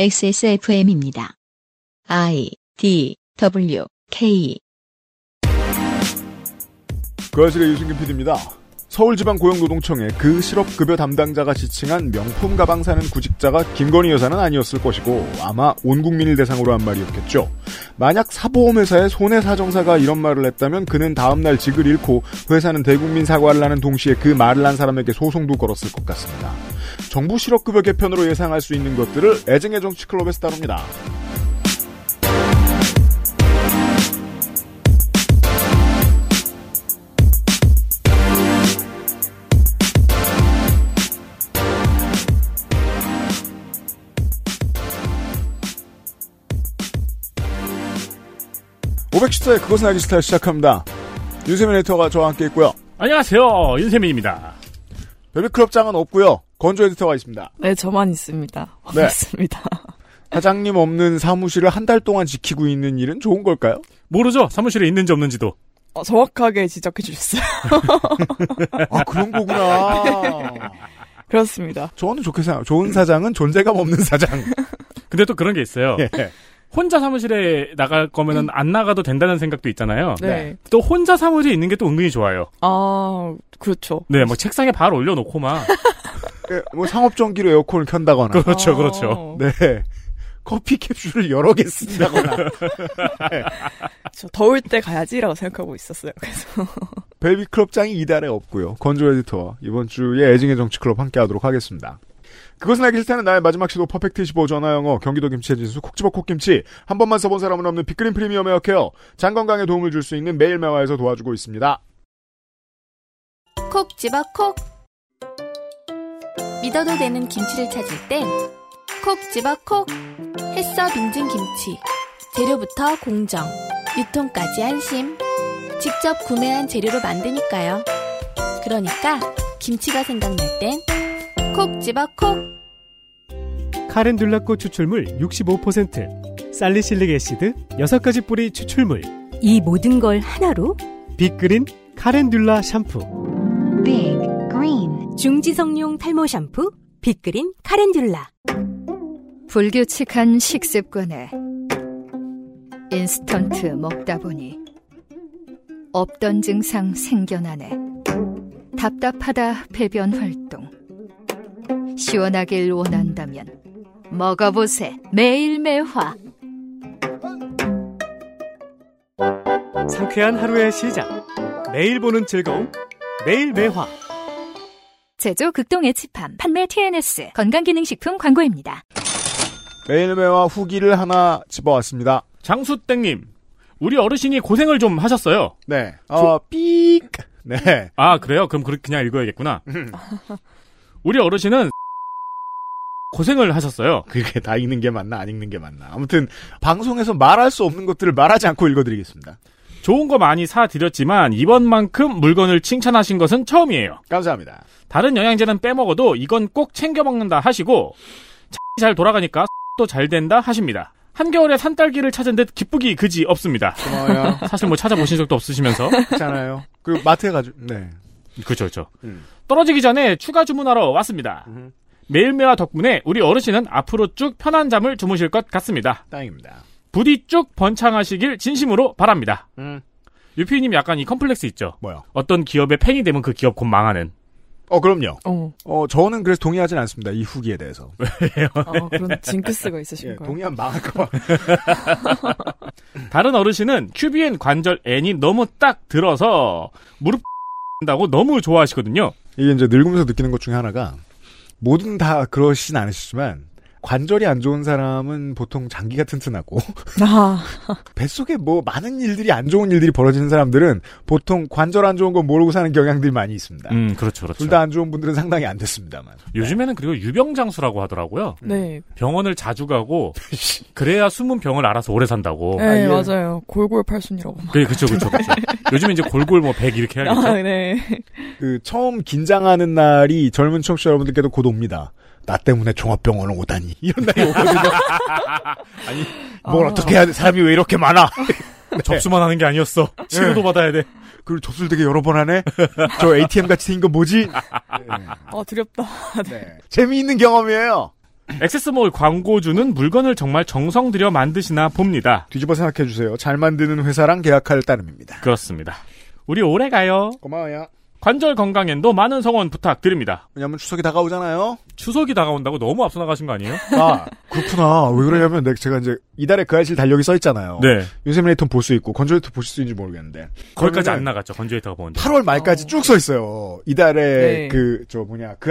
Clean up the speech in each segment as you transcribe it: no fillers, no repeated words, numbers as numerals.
XSFM입니다. IDWK. 그아실의 유승민 PD입니다. 서울지방고용노동청의 그 실업급여 담당자가 지칭한 명품 가방 사는 구직자가 김건희 여사는 아니었을 것이고 아마 온 국민을 대상으로 한 말이었겠죠. 만약 사보험회사의 손해사정사가 이런 말을 했다면 그는 다음날 직을 잃고 회사는 대국민 사과를 하는 동시에 그 말을 한 사람에게 소송도 걸었을 것 같습니다. 정부 실업급여 개편으로 예상할 수 있는 것들을 애증의 정치클럽에서 다룹니다. 시사의 그것은 알기 싫다 시작합니다. 윤세민 에디터가 저와 함께 있고요. 안녕하세요, 윤세민입니다. 베비클럽장은 없고요. 건조 에디터가 있습니다. 네, 저만 있습니다. 반갑습니다. 네. 사장님 없는 사무실을 한 달 동안 지키고 있는 일은 좋은 걸까요? 모르죠. 사무실에 있는지 없는지도. 정확하게 지적해 주셨어요. 아, 그런 거구나. 그렇습니다. 저는 좋게 생각해요. 좋은 사장은 존재감 없는 사장. 근데 또 그런 게 있어요. 예. 혼자 사무실에 나갈 거면은 안 나가도 된다는 생각도 있잖아요. 네. 또 혼자 사무실에 있는 게 또 은근히 좋아요. 아, 그렇죠. 네, 뭐 책상에 발 올려놓고 막. 네, 뭐 상업전기로 에어컨을 켠다거나. 그렇죠, 아~ 그렇죠. 네. 커피 캡슐을 여러 개 쓴다거나. 네. 저 더울 때 가야지라고 생각하고 있었어요. 그래서. 벨비클럽장이 이달에 없고요. 건조 에디터와 이번 주에 애증의 정치클럽 함께 하도록 하겠습니다. 그것은 알기 싫다는 나의 마지막 시도 퍼펙트 15 전화영어 경기도 김치의 진수 콕지버 콕김치 한 번만 써본 사람은 없는 빅그린 프리미엄 에어케어 장건강에 도움을 줄 수 있는 매일매화에서 도와주고 있습니다. 콕지버 콕 믿어도 되는 김치를 찾을 땐 콕지버 콕 햇서 빙진 김치 재료부터 공정 유통까지 안심 직접 구매한 재료로 만드니까요. 그러니까 김치가 생각날 땐 콕 집어 콕 카렌듈라 꽃 추출물 65% 살리실릭 애시드 6가지 뿌리 추출물 이 모든 걸 하나로 빅그린 카렌듈라 샴푸 빅그린 중지성용 탈모 샴푸 빅그린 카렌듈라 불규칙한 식습관에 인스턴트 먹다 보니 없던 증상 생겨나네 답답하다 배변 활동 시원하길 원한다면 먹어보세 매일매화 상쾌한 하루의 시작 매일 보는 즐거움 매일매화 제조 극동 애치팜 판매 TNS 건강기능식품 광고입니다. 매일매화 후기를 하나 집어왔습니다. 장수땡님 우리 어르신이 고생을 좀 하셨어요. 네. 삑 네. 아 그래요? 그럼 그냥 읽어야겠구나. 우리 어르신은 고생을 하셨어요. 그게 다 읽는 게 맞나 안 읽는 게 맞나. 아무튼 방송에서 말할 수 없는 것들을 말하지 않고 읽어드리겠습니다. 좋은 거 많이 사드렸지만 이번만큼 물건을 칭찬하신 것은 처음이에요. 감사합니다. 다른 영양제는 빼먹어도 이건 꼭 챙겨 먹는다 하시고 잘 돌아가니까 또 잘 된다 하십니다. 한겨울에 산딸기를 찾은 듯 기쁘기 그지 없습니다. 고마워요. 사실 뭐 찾아보신 적도 없으시면서. 그렇잖아요. 그리고 마트에 가죠. 네. 그렇죠. 그렇죠. 떨어지기 전에 추가 주문하러 왔습니다. 매일매화 덕분에 우리 어르신은 앞으로 쭉 편한 잠을 주무실 것 같습니다. 땅입니다. 부디 쭉 번창하시길 진심으로 바랍니다. 유피님 약간 이 컴플렉스 있죠? 뭐요? 어떤 기업의 팬이 되면 그 기업 곧 망하는. 그럼요. 저는 그래서 동의하진 않습니다. 이 후기에 대해서. 왜요? 그런 징크스가 있으신 거예요? 예, 동의하면 망할 거. 다른 어르신은 QBN 관절 N이 너무 딱 들어서 무릎 다고 너무 좋아하시거든요. 이게 이제 늙으면서 느끼는 것 중에 하나가 모든 다 그러시진 않으시지만 관절이 안 좋은 사람은 보통 장기가 튼튼하고 뱃속에 뭐 많은 일들이 안 좋은 일들이 벌어지는 사람들은 보통 관절 안 좋은 건 모르고 사는 경향들이 많이 있습니다. 그렇죠, 그렇죠. 둘 다 안 좋은 분들은 상당히 안 됐습니다만. 요즘에는 그리고 유병장수라고 하더라고요. 네. 병원을 자주 가고 그래야 숨은 병을 알아서 오래 산다고. 네, 아, 예. 맞아요. 골골팔순이라고. 네, 그렇죠, 그렇죠, 그렇죠. 요즘 이제 골골 뭐 100 이렇게 해야겠죠. 아, 네. 그 처음 긴장하는 날이 젊은 청취자 여러분들께도 곧 옵니다. 나 때문에 종합병원을 오다니 이런 날이 오거든요. 아니 뭘 어떻게 해야 돼? 사람이 왜 이렇게 많아? 네. 접수만 하는 게 아니었어. 치료도 네. 받아야 돼. 그리고 접수를 되게 여러 번 하네. 저 ATM 같이 생긴 거 뭐지? 네. 두렵다. 네. 재미있는 경험이에요. 엑세스몰 광고주는 물건을 정말 정성 들여 만드시나 봅니다. 뒤집어 생각해주세요. 잘 만드는 회사랑 계약할 따름입니다. 그렇습니다. 우리 오래 가요. 고마워요. 관절 건강엔도 많은 성원 부탁드립니다. 왜냐면 추석이 다가오잖아요. 추석이 다가온다고 너무 앞서 나가신 거 아니에요? 아, 그렇구나. 왜 그러냐면 제가 이제 이달에 그 아실 달력이 써 있잖아요. 네. 윤세민 에이터는 볼 수 있고 건조 에이터 보실 수 있는지 모르겠는데. 거기까지 안 나갔죠. 건조 에이터가 보는데. 8월 말까지 쭉 써 있어요. 이달에 네. 그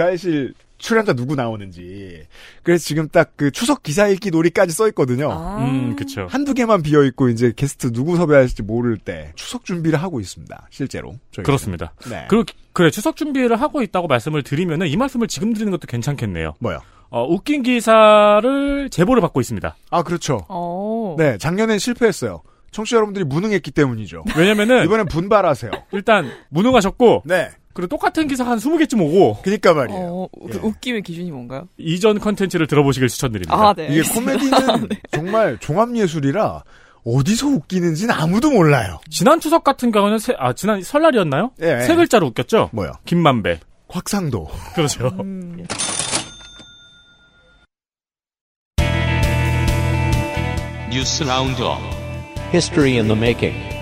아실 출연자 누구 나오는지. 그래서 지금 딱 그 추석 기사 읽기 놀이까지 써 있거든요. 아. 그렇죠. 한두 개만 비어 있고 이제 게스트 누구 섭외하실지 모를 때 추석 준비를 하고 있습니다. 실제로. 저희는. 그렇습니다. 네. 그래 추석 준비를 하고 있다고 말씀을 드리면은 이 말씀을 지금 드리는 것도 괜찮겠네요. 뭐요? 웃긴 기사를 제보를 받고 있습니다. 아, 그렇죠. 오. 네, 작년엔 실패했어요. 청취자 여러분들이 무능했기 때문이죠. 왜냐면은 이번엔 분발하세요. 일단 무능하셨고 네. 그리고 똑같은 기사 한 20개쯤 오고. 그니까 말이에요. 예. 웃김의 기준이 뭔가요? 이전 컨텐츠를 들어보시길 추천드립니다. 아, 네. 이게 코미디는 네. 정말 종합예술이라 어디서 웃기는지는 아무도 몰라요. 지난 추석 같은 경우는 지난 설날이었나요? 예. 세 글자로 웃겼죠? 뭐요? 김만배. 곽상도. 그렇죠. 뉴스 라운드 업. history in the making.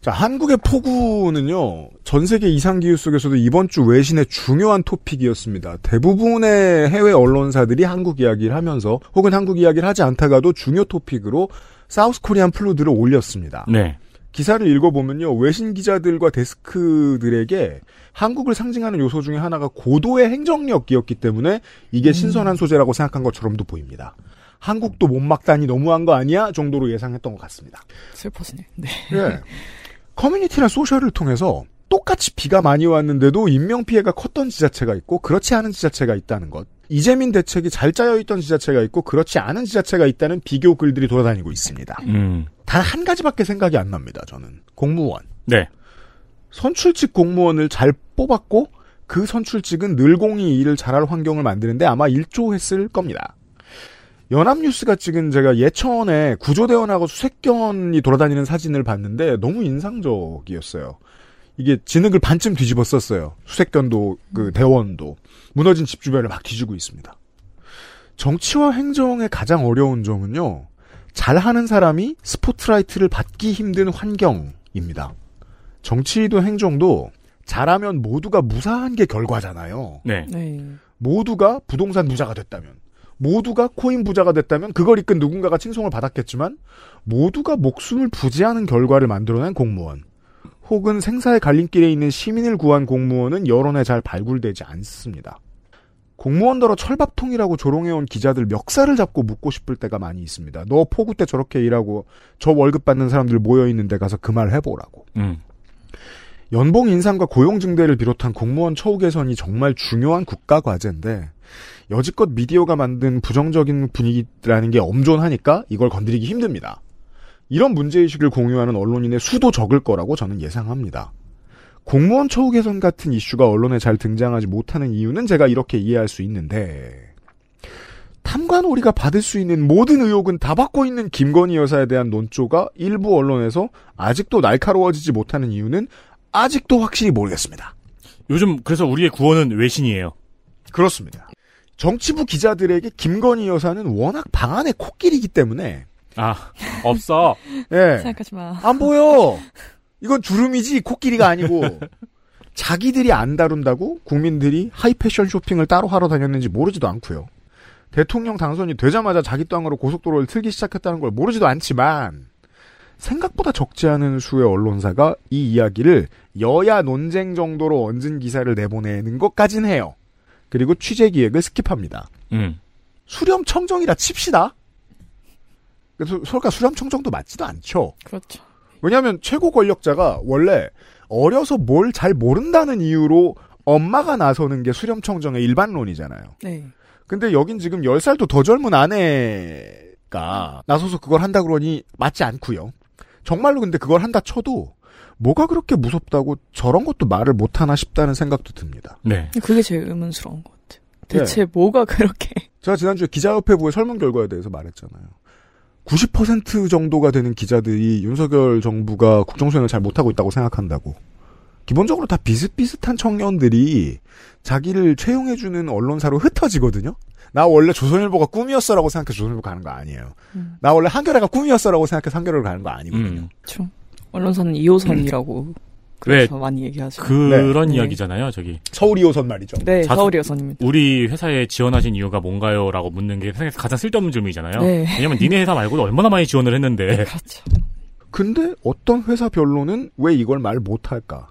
자, 한국의 폭우는요, 전 세계 이상기후 속에서도 이번 주 외신의 중요한 토픽이었습니다. 대부분의 해외 언론사들이 한국 이야기를 하면서, 혹은 한국 이야기를 하지 않다가도 중요 토픽으로 사우스 코리안 플루드를 올렸습니다. 네. 기사를 읽어보면요, 외신 기자들과 데스크들에게 한국을 상징하는 요소 중에 하나가 고도의 행정력이었기 때문에 이게 신선한 소재라고 생각한 것처럼도 보입니다. 한국도 못 막다니 너무한 거 아니야? 정도로 예상했던 것 같습니다. 슬퍼지네. 네. 예. 커뮤니티나 소셜을 통해서 똑같이 비가 많이 왔는데도 인명피해가 컸던 지자체가 있고 그렇지 않은 지자체가 있다는 것. 이재민 대책이 잘 짜여있던 지자체가 있고 그렇지 않은 지자체가 있다는 비교 글들이 돌아다니고 있습니다. 단 한 가지밖에 생각이 안 납니다. 저는. 공무원. 네. 선출직 공무원을 잘 뽑았고 그 선출직은 늘공이 일을 잘할 환경을 만드는데 아마 일조했을 겁니다. 연합뉴스가 찍은 제가 예천에 구조대원하고 수색견이 돌아다니는 사진을 봤는데 너무 인상적이었어요. 이게 진흙을 반쯤 뒤집어 썼어요. 수색견도 그 대원도 무너진 집 주변을 막 뒤지고 있습니다. 정치와 행정의 가장 어려운 점은요. 잘하는 사람이 스포트라이트를 받기 힘든 환경입니다. 정치도 행정도 잘하면 모두가 무사한 게 결과잖아요. 네. 네. 모두가 부동산 부자가 됐다면. 모두가 코인 부자가 됐다면 그걸 이끈 누군가가 칭송을 받았겠지만 모두가 목숨을 부지하는 결과를 만들어낸 공무원 혹은 생사의 갈림길에 있는 시민을 구한 공무원은 여론에 잘 발굴되지 않습니다. 공무원더러 철밥통이라고 조롱해온 기자들 멱살을 잡고 묻고 싶을 때가 많이 있습니다. 너 포구 때 저렇게 일하고 저 월급 받는 사람들 모여있는 데 가서 그 말 해보라고. 연봉 인상과 고용 증대를 비롯한 공무원 처우 개선이 정말 중요한 국가 과제인데 여지껏 미디어가 만든 부정적인 분위기라는 게 엄존하니까 이걸 건드리기 힘듭니다. 이런 문제의식을 공유하는 언론인의 수도 적을 거라고 저는 예상합니다. 공무원 처우 개선 같은 이슈가 언론에 잘 등장하지 못하는 이유는 제가 이렇게 이해할 수 있는데 탐관오리가 받을 수 있는 모든 의혹은 다 받고 있는 김건희 여사에 대한 논조가 일부 언론에서 아직도 날카로워지지 못하는 이유는 아직도 확실히 모르겠습니다. 요즘 그래서 우리의 구원은 외신이에요. 그렇습니다. 정치부 기자들에게 김건희 여사는 워낙 방안의 코끼리이기 때문에 없어. 예. 생각하지 마. 안 보여. 이건 주름이지 코끼리가 아니고 자기들이 안 다룬다고 국민들이 하이패션 쇼핑을 따로 하러 다녔는지 모르지도 않고요. 대통령 당선이 되자마자 자기 땅으로 고속도로를 틀기 시작했다는 걸 모르지도 않지만 생각보다 적지 않은 수의 언론사가 이 이야기를 여야 논쟁 정도로 얹은 기사를 내보내는 것까진 해요. 그리고 취재 기획을 스킵합니다. 수렴 청정이라 칩시다. 그래서 설사 수렴 청정도 맞지도 않죠. 그렇죠. 왜냐하면 최고 권력자가 원래 어려서 뭘 잘 모른다는 이유로 엄마가 나서는 게 수렴 청정의 일반론이잖아요. 네. 근데 여긴 지금 10살도 더 젊은 아내가 나서서 그걸 한다 그러니 맞지 않고요. 정말로 근데 그걸 한다 쳐도 뭐가 그렇게 무섭다고 저런 것도 말을 못하나 싶다는 생각도 듭니다. 네. 그게 제일 의문스러운 것 같아요. 대체 네. 뭐가 그렇게. 제가 지난주에 기자협회부의 설문 결과에 대해서 말했잖아요. 90% 정도가 되는 기자들이 윤석열 정부가 국정수행을 잘 못하고 있다고 생각한다고. 기본적으로 다 비슷비슷한 청년들이 자기를 채용해주는 언론사로 흩어지거든요. 나 원래 조선일보가 꿈이었어라고 생각해서 조선일보 가는 거 아니에요. 나 원래 한겨레가 꿈이었어라고 생각해서 한겨레를 가는 거 아니거든요. 그렇죠. 언론사는 2호선이라고 그래서 많이 얘기하죠. 그런 네. 이야기잖아요. 저기 서울 2호선 말이죠. 네, 서울 2호선입니다. 우리 회사에 지원하신 이유가 뭔가요? 라고 묻는 게 세상에서 가장 쓸데없는 질문이잖아요. 네. 왜냐면 니네 회사 말고도 얼마나 많이 지원을 했는데. 네, 그렇죠. 근데 어떤 회사별로는 왜 이걸 말 못할까?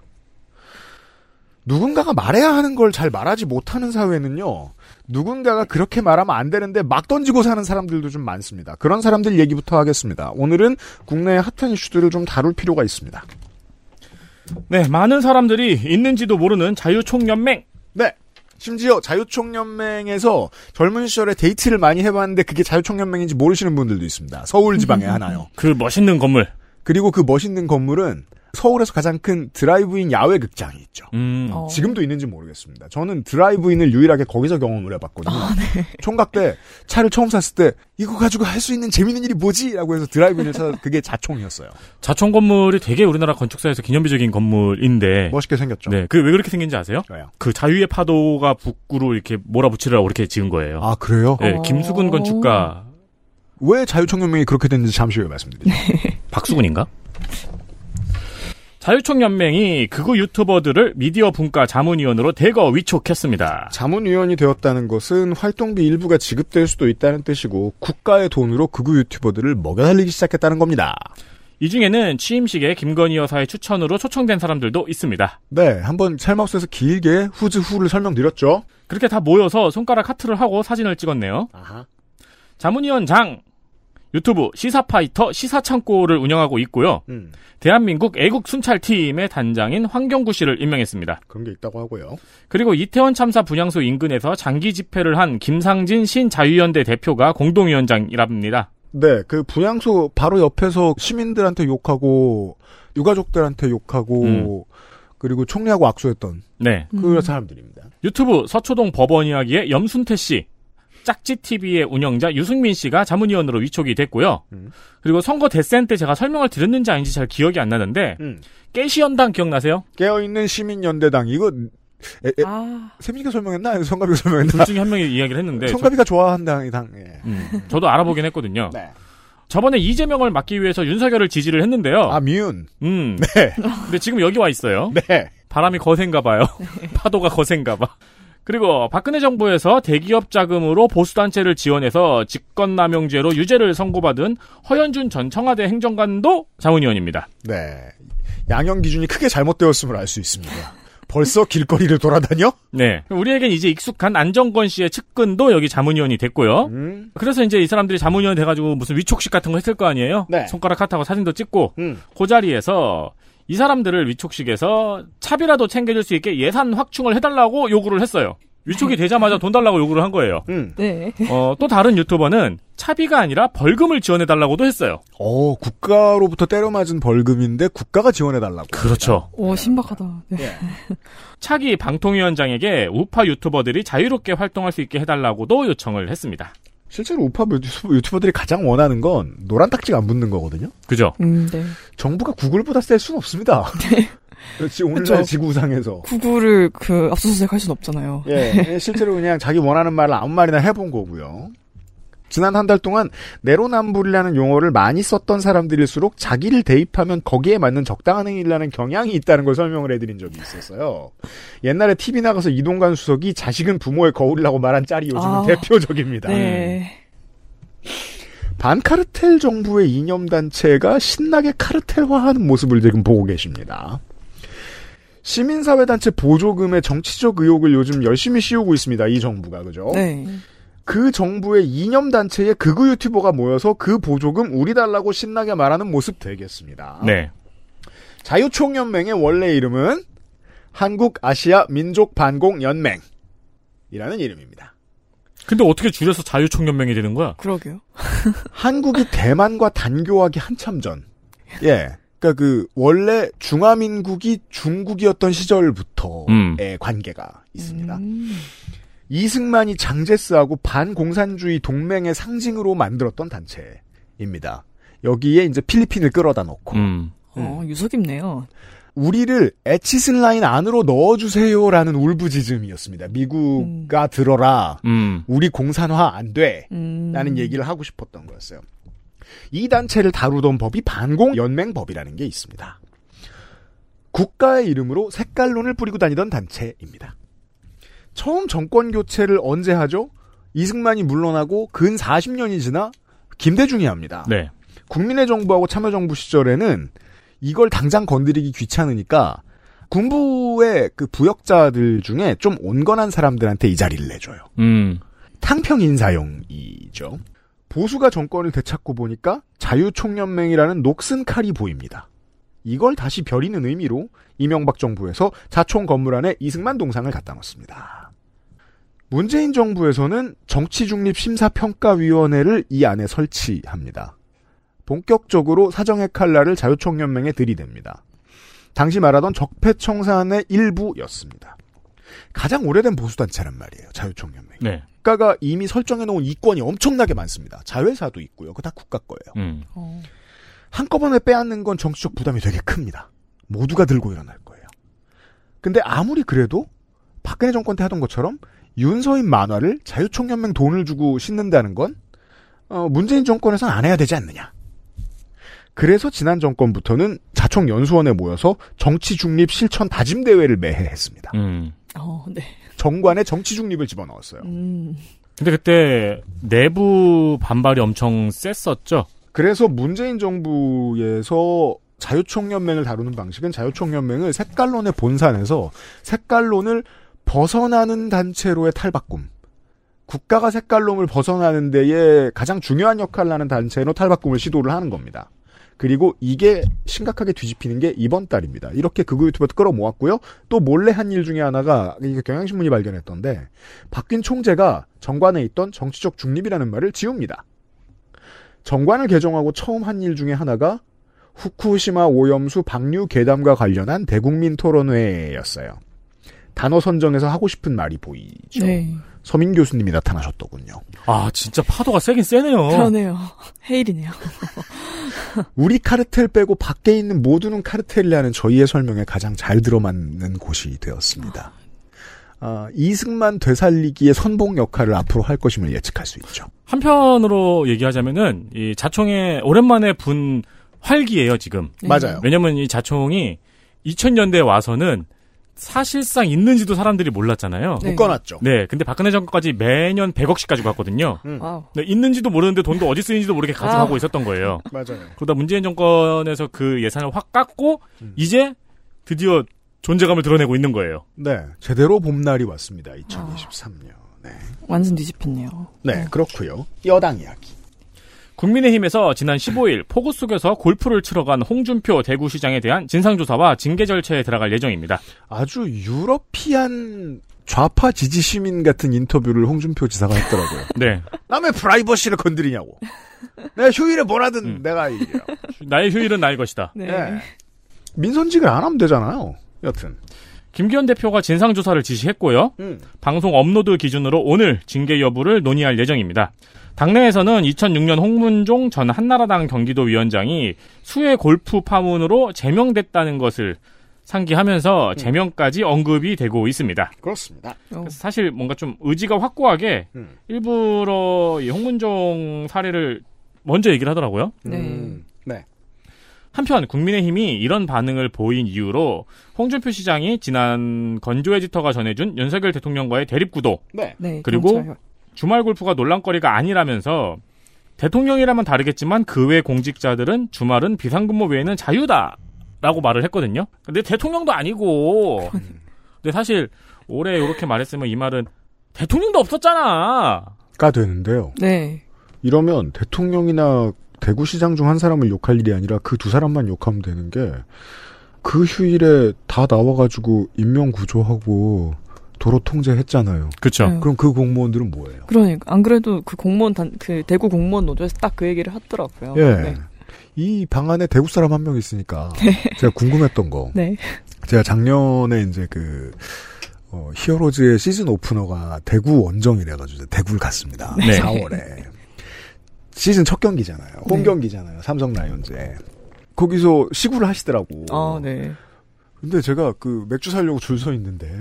누군가가 말해야 하는 걸 잘 말하지 못하는 사회는요. 누군가가 그렇게 말하면 안 되는데 막 던지고 사는 사람들도 좀 많습니다. 그런 사람들 얘기부터 하겠습니다. 오늘은 국내의 핫한 이슈들을 좀 다룰 필요가 있습니다. 네, 많은 사람들이 있는지도 모르는 자유총연맹. 네, 심지어 자유총연맹에서 젊은 시절에 데이트를 많이 해봤는데 그게 자유총연맹인지 모르시는 분들도 있습니다. 서울 지방에 하나요. 그 멋있는 건물. 그리고 그 멋있는 건물은 서울에서 가장 큰 드라이브인 야외 극장이 있죠. 지금도 있는지 모르겠습니다. 저는 드라이브인을 유일하게 거기서 경험을 해봤거든요. 아, 네. 총각 때 차를 처음 샀을 때 이거 가지고 할 수 있는 재밌는 일이 뭐지? 라고 해서 드라이브인을 찾아 그게 자총이었어요. 자총 건물이 되게 우리나라 건축사에서 기념비적인 건물인데 멋있게 생겼죠. 네, 그 왜 그렇게 생긴지 아세요? 왜요? 그 자유의 파도가 북구로 이렇게 몰아붙이려고 이렇게 지은 거예요. 아 그래요? 네, 김수근 건축가. 왜 자유총연맹이 그렇게 됐는지 잠시 후에 말씀드리죠. 박수근인가? 자유총연맹이 극우 유튜버들을 미디어 분과 자문위원으로 대거 위촉했습니다. 자문위원이 되었다는 것은 활동비 일부가 지급될 수도 있다는 뜻이고 국가의 돈으로 극우 유튜버들을 먹여살리기 시작했다는 겁니다. 이 중에는 취임식에 김건희 여사의 추천으로 초청된 사람들도 있습니다. 네, 한번 찰마우스에서 길게 후즈후를 설명드렸죠. 그렇게 다 모여서 손가락 하트를 하고 사진을 찍었네요. 아하. 자문위원장! 유튜브 시사파이터 시사창고를 운영하고 있고요. 대한민국 애국순찰팀의 단장인 황경구 씨를 임명했습니다. 그런 게 있다고 하고요. 그리고 이태원 참사 분향소 인근에서 장기 집회를 한 김상진 신자유연대 대표가 공동위원장이랍니다. 네, 그 분향소 바로 옆에서 시민들한테 욕하고 유가족들한테 욕하고 그리고 총리하고 악수했던 네. 그 사람들입니다. 유튜브 서초동 법원 이야기의 염순태 씨. 짝지TV의 운영자 유승민 씨가 자문위원으로 위촉이 됐고요. 그리고 선거 대센 때 제가 설명을 드렸는지 아닌지 잘 기억이 안 나는데 깨시연당 기억나세요? 깨어있는 시민연대당. 이거 세민이가 설명했나? 성가비가 설명했나? 둘 중에 한 명이 이야기를 했는데 성가비가 좋아한다는 당. 예. 저도 알아보긴 했거든요. 네. 저번에 이재명을 막기 위해서 윤석열을 지지를 했는데요. 아 미운. 네. 근데 지금 여기 와 있어요. 네. 바람이 거센가 봐요. 파도가 거센가 봐. 그리고 박근혜 정부에서 대기업 자금으로 보수단체를 지원해서 직권남용죄로 유죄를 선고받은 허현준 전 청와대 행정관도 자문위원입니다. 네. 양형 기준이 크게 잘못되었음을 알 수 있습니다. 벌써 길거리를 돌아다녀? 네. 우리에겐 이제 익숙한 안정권 씨의 측근도 여기 자문위원이 됐고요. 그래서 이제 이 사람들이 자문위원 돼가지고 무슨 위촉식 같은 거 했을 거 아니에요? 네. 손가락 핫하고 사진도 찍고 그 자리에서 이 사람들을 위촉식에서 차비라도 챙겨줄 수 있게 예산 확충을 해달라고 요구를 했어요. 위촉이 되자마자 돈 달라고 요구를 한 거예요. 네. 또 다른 유튜버는 차비가 아니라 벌금을 지원해달라고도 했어요. 국가로부터 때려맞은 벌금인데 국가가 지원해달라고. 그렇죠. 오, 신박하다. 네. 네. 차기 방통위원장에게 우파 유튜버들이 자유롭게 활동할 수 있게 해달라고도 요청을 했습니다. 실제로 우파 유튜버들이 가장 원하는 건 노란 딱지가 안 붙는 거거든요. 그죠? 네. 정부가 구글보다 셀 수는 없습니다. 네. 그렇지, 오늘날 지구상에서. 구글을 압수수색할 수는 없잖아요. 예. 실제로 그냥 자기 원하는 말을 아무 말이나 해본 거고요. 지난 한 달 동안 내로남불이라는 용어를 많이 썼던 사람들일수록 자기를 대입하면 거기에 맞는 적당한 행위라는 경향이 있다는 걸 설명을 해드린 적이 있었어요. 옛날에 TV 나가서 이동관 수석이 자식은 부모의 거울이라고 말한 짤이 요즘은 대표적입니다. 네. 반카르텔 정부의 이념단체가 신나게 카르텔화하는 모습을 지금 보고 계십니다. 시민사회단체 보조금의 정치적 의혹을 요즘 열심히 씌우고 있습니다. 이 정부가. 그죠? 네. 그 정부의 이념단체의 극우 유튜버가 모여서 그 보조금 우리 달라고 신나게 말하는 모습 되겠습니다. 네. 자유총연맹의 원래 이름은 한국아시아민족반공연맹이라는 이름입니다. 근데 어떻게 줄여서 자유총연맹이 되는 거야? 그러게요. 한국이 대만과 단교하기 한참 전. 예. 그러니까 원래 중화민국이 중국이었던 시절부터의 관계가 있습니다. 이승만이 장제스하고 반공산주의 동맹의 상징으로 만들었던 단체입니다. 여기에 이제 필리핀을 끌어다 놓고. 유서 깊네요. 우리를 애치슬라인 안으로 넣어주세요라는 울부짖음이었습니다. 미국아 들어라. 우리 공산화 안 돼. 라는 얘기를 하고 싶었던 거였어요. 이 단체를 다루던 법이 반공연맹법이라는 게 있습니다. 국가의 이름으로 색깔론을 뿌리고 다니던 단체입니다. 처음 정권교체를 언제 하죠? 이승만이 물러나고 근 40년이 지나 김대중이 합니다. 네. 국민의 정부하고 참여정부 시절에는 이걸 당장 건드리기 귀찮으니까 군부의 그 부역자들 중에 좀 온건한 사람들한테 이 자리를 내줘요. 탕평인사용이죠. 보수가 정권을 되찾고 보니까 자유총연맹이라는 녹슨 칼이 보입니다. 이걸 다시 벼리는 의미로 이명박 정부에서 자총 건물 안에 이승만 동상을 갖다 놓습니다. 문재인 정부에서는 정치중립심사평가위원회를 이 안에 설치합니다. 본격적으로 사정의 칼날을 자유총연맹에 들이댑니다. 당시 말하던 적폐청산의 일부였습니다. 가장 오래된 보수단체란 말이에요. 자유총연맹. 네. 국가가 이미 설정해놓은 이권이 엄청나게 많습니다. 자회사도 있고요. 그거 다 국가 거예요. 한꺼번에 빼앗는 건 정치적 부담이 되게 큽니다. 모두가 들고 일어날 거예요. 근데 아무리 그래도 박근혜 정권 때 하던 것처럼 윤서인 만화를 자유총연맹 돈을 주고 싣는다는 건 문재인 정권에서는 안 해야 되지 않느냐. 그래서 지난 정권부터는 자총연수원에 모여서 정치중립 실천 다짐대회를 매해 했습니다. 네. 정관에 정치중립을 집어넣었어요. 근데 그때 내부 반발이 엄청 셌었죠? 그래서 문재인 정부에서 자유총연맹을 다루는 방식은 자유총연맹을 색깔론의 본산에서 색깔론을 벗어나는 단체로의 탈바꿈, 국가가 색깔론을 벗어나는 데에 가장 중요한 역할을 하는 단체로 탈바꿈을 시도를 하는 겁니다. 그리고 이게 심각하게 뒤집히는 게 이번 달입니다. 이렇게 극우 유튜버도 끌어모았고요. 또 몰래 한 일 중에 하나가 경향신문이 발견했던데 박균 총재가 정관에 있던 정치적 중립이라는 말을 지웁니다. 정관을 개정하고 처음 한 일 중에 하나가 후쿠시마 오염수 방류 괴담과 관련한 대국민 토론회였어요. 단어 선정에서 하고 싶은 말이 보이죠. 네. 서민 교수님이 나타나셨더군요. 아, 진짜 파도가 세긴 세네요. 그러네요. 헤일이네요. 우리 카르텔 빼고 밖에 있는 모두는 카르텔이라는 저희의 설명에 가장 잘 들어맞는 곳이 되었습니다. 이승만 되살리기의 선봉 역할을 앞으로 할 것임을 예측할 수 있죠. 한편으로 얘기하자면은 이 자총에 오랜만에 분 활기예요, 지금. 맞아요. 왜냐면 이 자총이 2000년대에 와서는 사실상 있는지도 사람들이 몰랐잖아요. 네. 묶어놨죠. 네, 근데 박근혜 정권까지 매년 100억씩 가지고 갔거든요. 네, 있는지도 모르는데 돈도 어디 쓰는지도 모르게 가져가고 있었던 거예요. 맞아요. 그러다 문재인 정권에서 그 예산을 확 깎고 이제 드디어 존재감을 드러내고 있는 거예요. 네, 제대로 봄날이 왔습니다. 2023년. 네. 완전 뒤집혔네요. 네, 그렇고요. 여당 이야기. 국민의힘에서 지난 15일 폭우 속에서 골프를 치러 간 홍준표 대구시장에 대한 진상조사와 징계 절차에 들어갈 예정입니다. 아주 유러피안 좌파 지지 시민 같은 인터뷰를 홍준표 지사가 했더라고요. 네. 남의 프라이버시를 건드리냐고. 내 휴일에 뭐라든 내가 얘기해요. 나의 휴일은 나의 것이다. 네. 네. 민선직을 안 하면 되잖아요. 여튼. 김기현 대표가 진상조사를 지시했고요. 방송 업로드 기준으로 오늘 징계 여부를 논의할 예정입니다. 당내에서는 2006년 홍문종 전 한나라당 경기도 위원장이 수해 골프 파문으로 제명됐다는 것을 상기하면서 제명까지 언급이 되고 있습니다. 그렇습니다. 사실 뭔가 좀 의지가 확고하게 일부러 이 홍문종 사례를 먼저 얘기를 하더라고요. 네. 한편 국민의힘이 이런 반응을 보인 이유로 홍준표 시장이 지난 건조 에디터가 전해준 윤석열 대통령과의 대립구도 네, 그리고 경찰. 주말 골프가 논란거리가 아니라면서 대통령이라면 다르겠지만 그 외 공직자들은 주말은 비상근무 외에는 자유다라고 말을 했거든요. 근데 대통령도 아니고 근데 사실 올해 이렇게 말했으면 이 말은 대통령도 없었잖아. 가 되는데요. 네. 이러면 대통령이나 대구시장 중 한 사람을 욕할 일이 아니라 그 두 사람만 욕하면 되는 게 그 휴일에 다 나와가지고 인명구조하고 도로 통제했잖아요. 그렇죠. 네. 그럼 그 공무원들은 뭐예요? 그러니까 안 그래도 그 공무원 그 대구 공무원 노조에서 딱 그 얘기를 하더라고요. 예. 네. 이 방안에 대구 사람 한 명 있으니까 네. 제가 궁금했던 거. 네. 제가 작년에 이제 그 히어로즈의 시즌 오프너가 대구 원정이래가지고 대구를 갔습니다. 네. 4월에 시즌 첫 경기잖아요. 홈 경기잖아요. 삼성 라이온즈에 거기서 시구를 하시더라고. 아, 네. 근데 제가 그 맥주 사려고 줄 서 있는데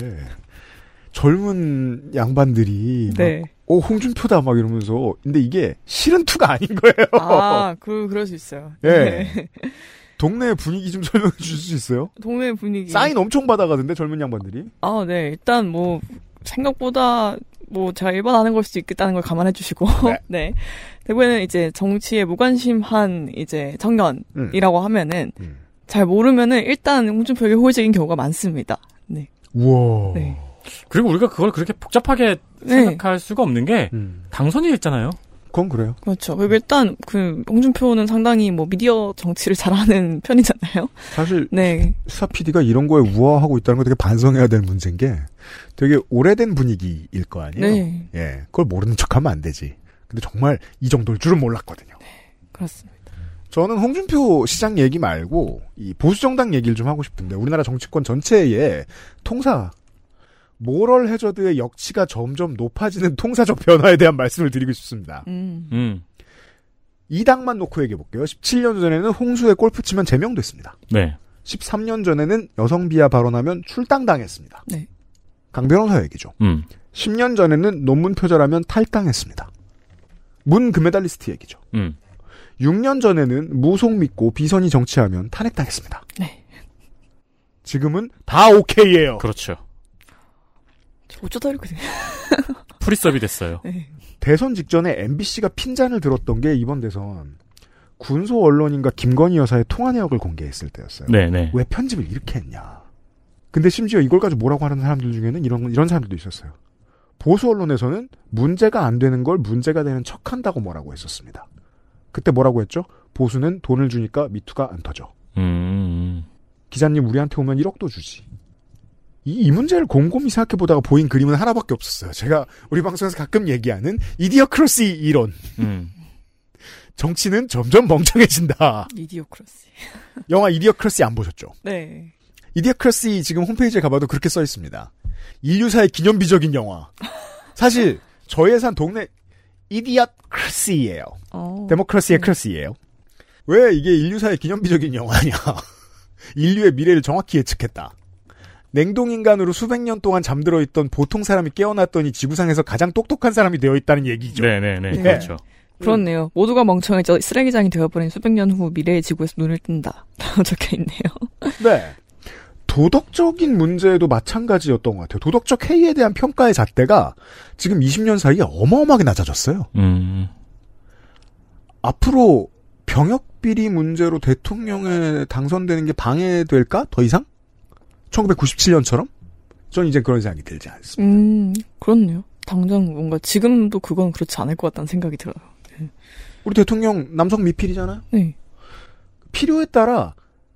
젊은 양반들이 네. 막 홍준표다 막 이러면서 근데 이게 실은 투가 아닌 거예요. 아, 그럴 수 있어요. 네. 네. 동네 분위기 좀 설명해 주실 수 있어요? 동네 분위기. 사인 엄청 받아가던데 젊은 양반들이. 아, 네. 일단 뭐 생각보다 뭐 제가 일반하는 걸 수도 있겠다는 걸 감안해 주시고. 네. 네. 대부분은 이제 정치에 무관심한 이제 청년이라고 하면은 잘 모르면은 일단 홍준표에게 호의적인 경우가 많습니다. 네. 우와. 네. 그리고 우리가 그걸 그렇게 복잡하게 네. 생각할 수가 없는 게 당선인이잖아요. 그건 그래요. 그렇죠. 그리고 일단 그 홍준표는 상당히 뭐 미디어 정치를 잘하는 편이잖아요. 사실 네. 수사 PD가 이런 거에 우아하고 있다는 거 되게 반성해야 될 문제인 게 되게 오래된 분위기일 거 아니에요. 네. 예, 그걸 모르는 척하면 안 되지. 근데 정말 이 정도일 줄은 몰랐거든요. 네, 그렇습니다. 저는 홍준표 시장 얘기 말고 이 보수 정당 얘기를 좀 하고 싶은데 우리나라 정치권 전체에 통사 모럴 해저드의 역치가 점점 높아지는 통사적 변화에 대한 말씀을 드리고 싶습니다. 이 당만 놓고 얘기해볼게요. 17년 전에는 홍수에 골프 치면 제명됐습니다. 네. 13년 전에는 여성 비하 발언하면 출당당했습니다. 네. 강 변호사 얘기죠. 10년 전에는 논문 표절하면 탈당했습니다. 문 금메달리스트 얘기죠. 6년 전에는 무속 믿고 비선이 정치하면 탄핵당했습니다. 네. 지금은 다 오케이예요. 그렇죠. 어쩌다 이렇게 돼요. 프리섭이 됐어요. 네. 대선 직전에 MBC가 핀잔을 들었던 게 이번 대선 군소 언론인과 김건희 여사의 통화 내역을 공개했을 때였어요. 네네. 왜 편집을 이렇게 했냐. 근데 심지어 이걸 가지고 뭐라고 하는 사람들 중에는 이런 사람들도 있었어요. 보수 언론에서는 문제가 안 되는 걸 문제가 되는 척한다고 뭐라고 했었습니다. 그때 뭐라고 했죠? 보수는 돈을 주니까 미투가 안 터져. 기자님 우리한테 오면 1억도 주지. 이 문제를 곰곰이 생각해보다가 보인 그림은 하나밖에 없었어요. 제가 우리 방송에서 가끔 얘기하는 이디어크러시 이론. 정치는 점점 멍청해진다. 이디어크러시. 영화 이디어크러시 안 보셨죠? 네. 이디어크러시 지금 홈페이지에 가봐도 그렇게 써 있습니다. 인류사의 기념비적인 영화. 사실 저희의 산 동네 이디어크러시예요. 데모크러시의 크러시예요. 왜 이게 인류사의 기념비적인 영화냐. 인류의 미래를 정확히 예측했다. 냉동인간으로 수백 년 동안 잠들어 있던 보통 사람이 깨어났더니 지구상에서 가장 똑똑한 사람이 되어 있다는 얘기죠. 네네네. 네. 그렇죠. 그렇네요. 모두가 멍청해져 쓰레기장이 되어버린 수백 년 후 미래의 지구에서 눈을 뜬다. 적혀있네요. 네. 도덕적인 문제도 마찬가지였던 것 같아요. 도덕적 해이에 대한 평가의 잣대가 지금 20년 사이에 어마어마하게 낮아졌어요. 앞으로 병역비리 문제로 대통령에 당선되는 게 방해될까? 더 이상? 1997년처럼? 전 이제 그런 생각이 들지 않습니다. 그렇네요. 당장 뭔가 지금도 그건 그렇지 않을 것 같다는 생각이 들어요. 네. 우리 대통령 남성 미필이잖아요? 네. 필요에 따라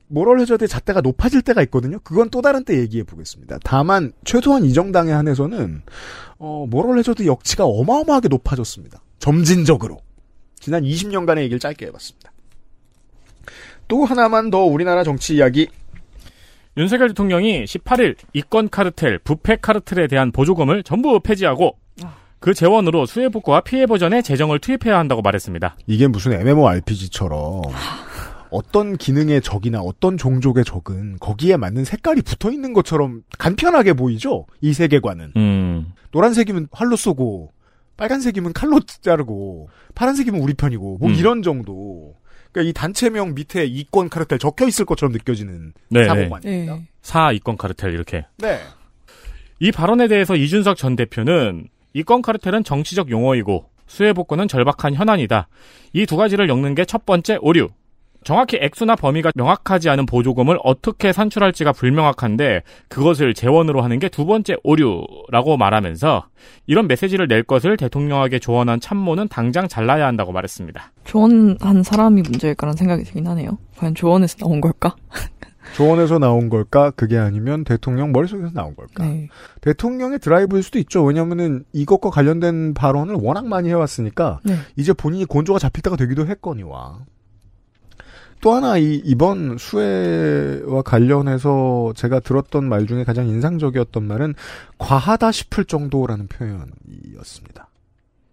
모럴 해저드의 잣대가 높아질 때가 있거든요. 그건 또 다른 때 얘기해 보겠습니다. 다만 최소한 이 정당에 한해서는 모럴 해저드 역치가 어마어마하게 높아졌습니다. 점진적으로. 지난 20년간의 얘기를 짧게 해봤습니다. 또 하나만 더 우리나라 정치 이야기. 윤석열 대통령이 18일 이권 카르텔, 부패 카르텔에 대한 보조금을 전부 폐지하고 그 재원으로 수해 복구와 피해 보전에 재정을 투입해야 한다고 말했습니다. 이게 무슨 MMORPG처럼 어떤 기능의 적이나 어떤 종족의 적은 거기에 맞는 색깔이 붙어있는 것처럼 간편하게 보이죠? 이 세계관은. 노란색이면 활로 쏘고 빨간색이면 칼로 자르고 파란색이면 우리 편이고 뭐 이런 정도. 그러니까 이 단체명 밑에 이권 카르텔 적혀 있을 것처럼 느껴지는 사고관입니다. 네. 사 이권 카르텔 이렇게. 네. 이 발언에 대해서 이준석 전 대표는 이권 카르텔은 정치적 용어이고 수해 복구는 절박한 현안이다. 이 두 가지를 엮는 게 첫 번째 오류. 정확히 액수나 범위가 명확하지 않은 보조금을 어떻게 산출할지가 불명확한데 그것을 재원으로 하는 게 두 번째 오류라고 말하면서 이런 메시지를 낼 것을 대통령에게 조언한 참모는 당장 잘라야 한다고 말했습니다. 조언한 사람이 문제일까라는 생각이 들긴 하네요. 과연 조언에서 나온 걸까? 조언에서 나온 걸까? 그게 아니면 대통령 머릿속에서 나온 걸까? 네. 대통령의 드라이브일 수도 있죠. 왜냐면은 이것과 관련된 발언을 워낙 많이 해왔으니까 네. 이제 본인이 곤조가 잡힐 때가 되기도 했거니와. 또 하나 이번 수해와 관련해서 제가 들었던 말 중에 가장 인상적이었던 말은 과하다 싶을 정도라는 표현이었습니다.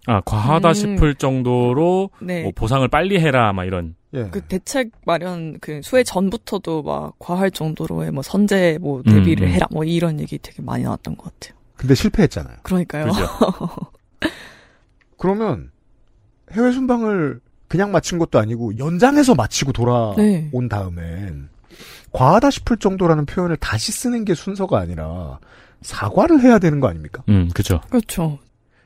아 과하다 싶을 정도로 네. 뭐 보상을 빨리 해라 막 이런. 예. 그 대책 마련 그 수해 전부터도 막 과할 정도로의 뭐 선제 뭐 대비를 해라 뭐 이런 얘기 되게 많이 나왔던 것 같아요. 근데 실패했잖아요. 그러니까요. 그러면 해외 순방을 그냥 마친 것도 아니고 연장해서 마치고 돌아온 네. 다음엔 과하다 싶을 정도라는 표현을 다시 쓰는 게 순서가 아니라 사과를 해야 되는 거 아닙니까? 그죠. 그렇죠.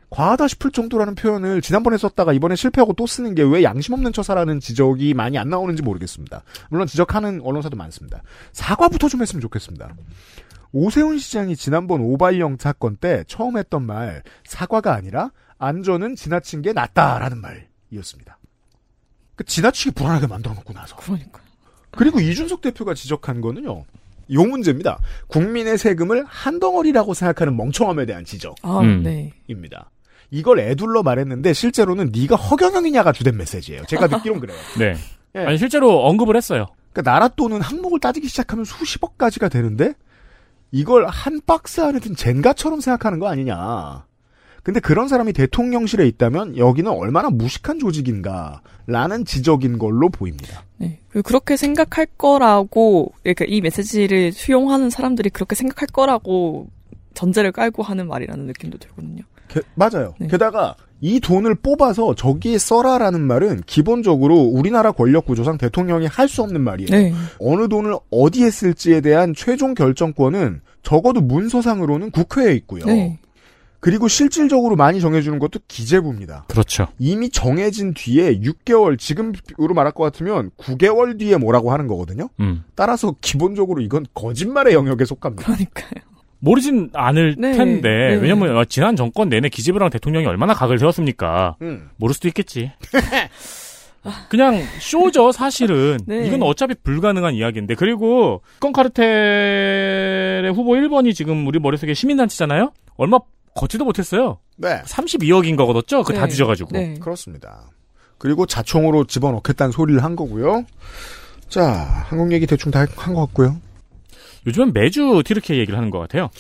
과하다 싶을 정도라는 표현을 지난번에 썼다가 이번에 실패하고 또 쓰는 게 왜 양심 없는 처사라는 지적이 많이 안 나오는지 모르겠습니다. 물론 지적하는 언론사도 많습니다. 사과부터 좀 했으면 좋겠습니다. 오세훈 시장이 지난번 오발령 사건 때 처음 했던 말, 사과가 아니라 안전은 지나친 게 낫다라는 말이었습니다. 그러니까 지나치게 불안하게 만들어놓고 나서. 그러니까. 그리고 이준석 대표가 지적한 거는요. 요 문제입니다. 국민의 세금을 한 덩어리라고 생각하는 멍청함에 대한 지적. 아, 네. 입니다. 이걸 애둘러 말했는데 실제로는 네가 허경영이냐가 주된 메시지예요. 제가 듣기론 그래요. 네. 예. 아니 실제로 언급을 했어요. 그러니까 나라 돈은 항목을 따지기 시작하면 수십억까지가 되는데 이걸 한 박스 안에 든 젠가처럼 생각하는 거 아니냐. 근데 그런 사람이 대통령실에 있다면 여기는 얼마나 무식한 조직인가라는 지적인 걸로 보입니다. 네. 그렇게 생각할 거라고, 그러니까 이 메시지를 수용하는 사람들이 그렇게 생각할 거라고 전제를 깔고 하는 말이라는 느낌도 들거든요. 맞아요. 네. 게다가 이 돈을 뽑아서 저기에 써라라는 말은 기본적으로 우리나라 권력 구조상 대통령이 할 수 없는 말이에요. 네. 어느 돈을 어디에 쓸지에 대한 최종 결정권은 적어도 문서상으로는 국회에 있고요. 네. 그리고 실질적으로 많이 정해주는 것도 기재부입니다. 그렇죠. 이미 정해진 뒤에 6개월, 지금으로 말할 것 같으면 9개월 뒤에 뭐라고 하는 거거든요. 따라서 기본적으로 이건 거짓말의 영역에 속합니다. 그러니까요. 모르진 않을 네, 텐데 네. 왜냐면 지난 정권 내내 기재부랑 대통령이 얼마나 각을 세웠습니까. 모를 수도 있겠지. 그냥 쇼죠 사실은. 네. 이건 어차피 불가능한 이야기인데. 그리고 이권 카르텔의 후보 1번이 지금 우리 머릿속에 시민단체잖아요. 얼마 걷지도 못했어요. 네. 32억인 거 걷었죠. 그거 다 네. 뒤져가지고. 네. 그렇습니다. 그리고 자총으로 집어넣겠다는 소리를 한 거고요. 자, 한국 얘기 대충 다 한 것 같고요. 요즘은 매주 TRK 얘기를 하는 것 같아요.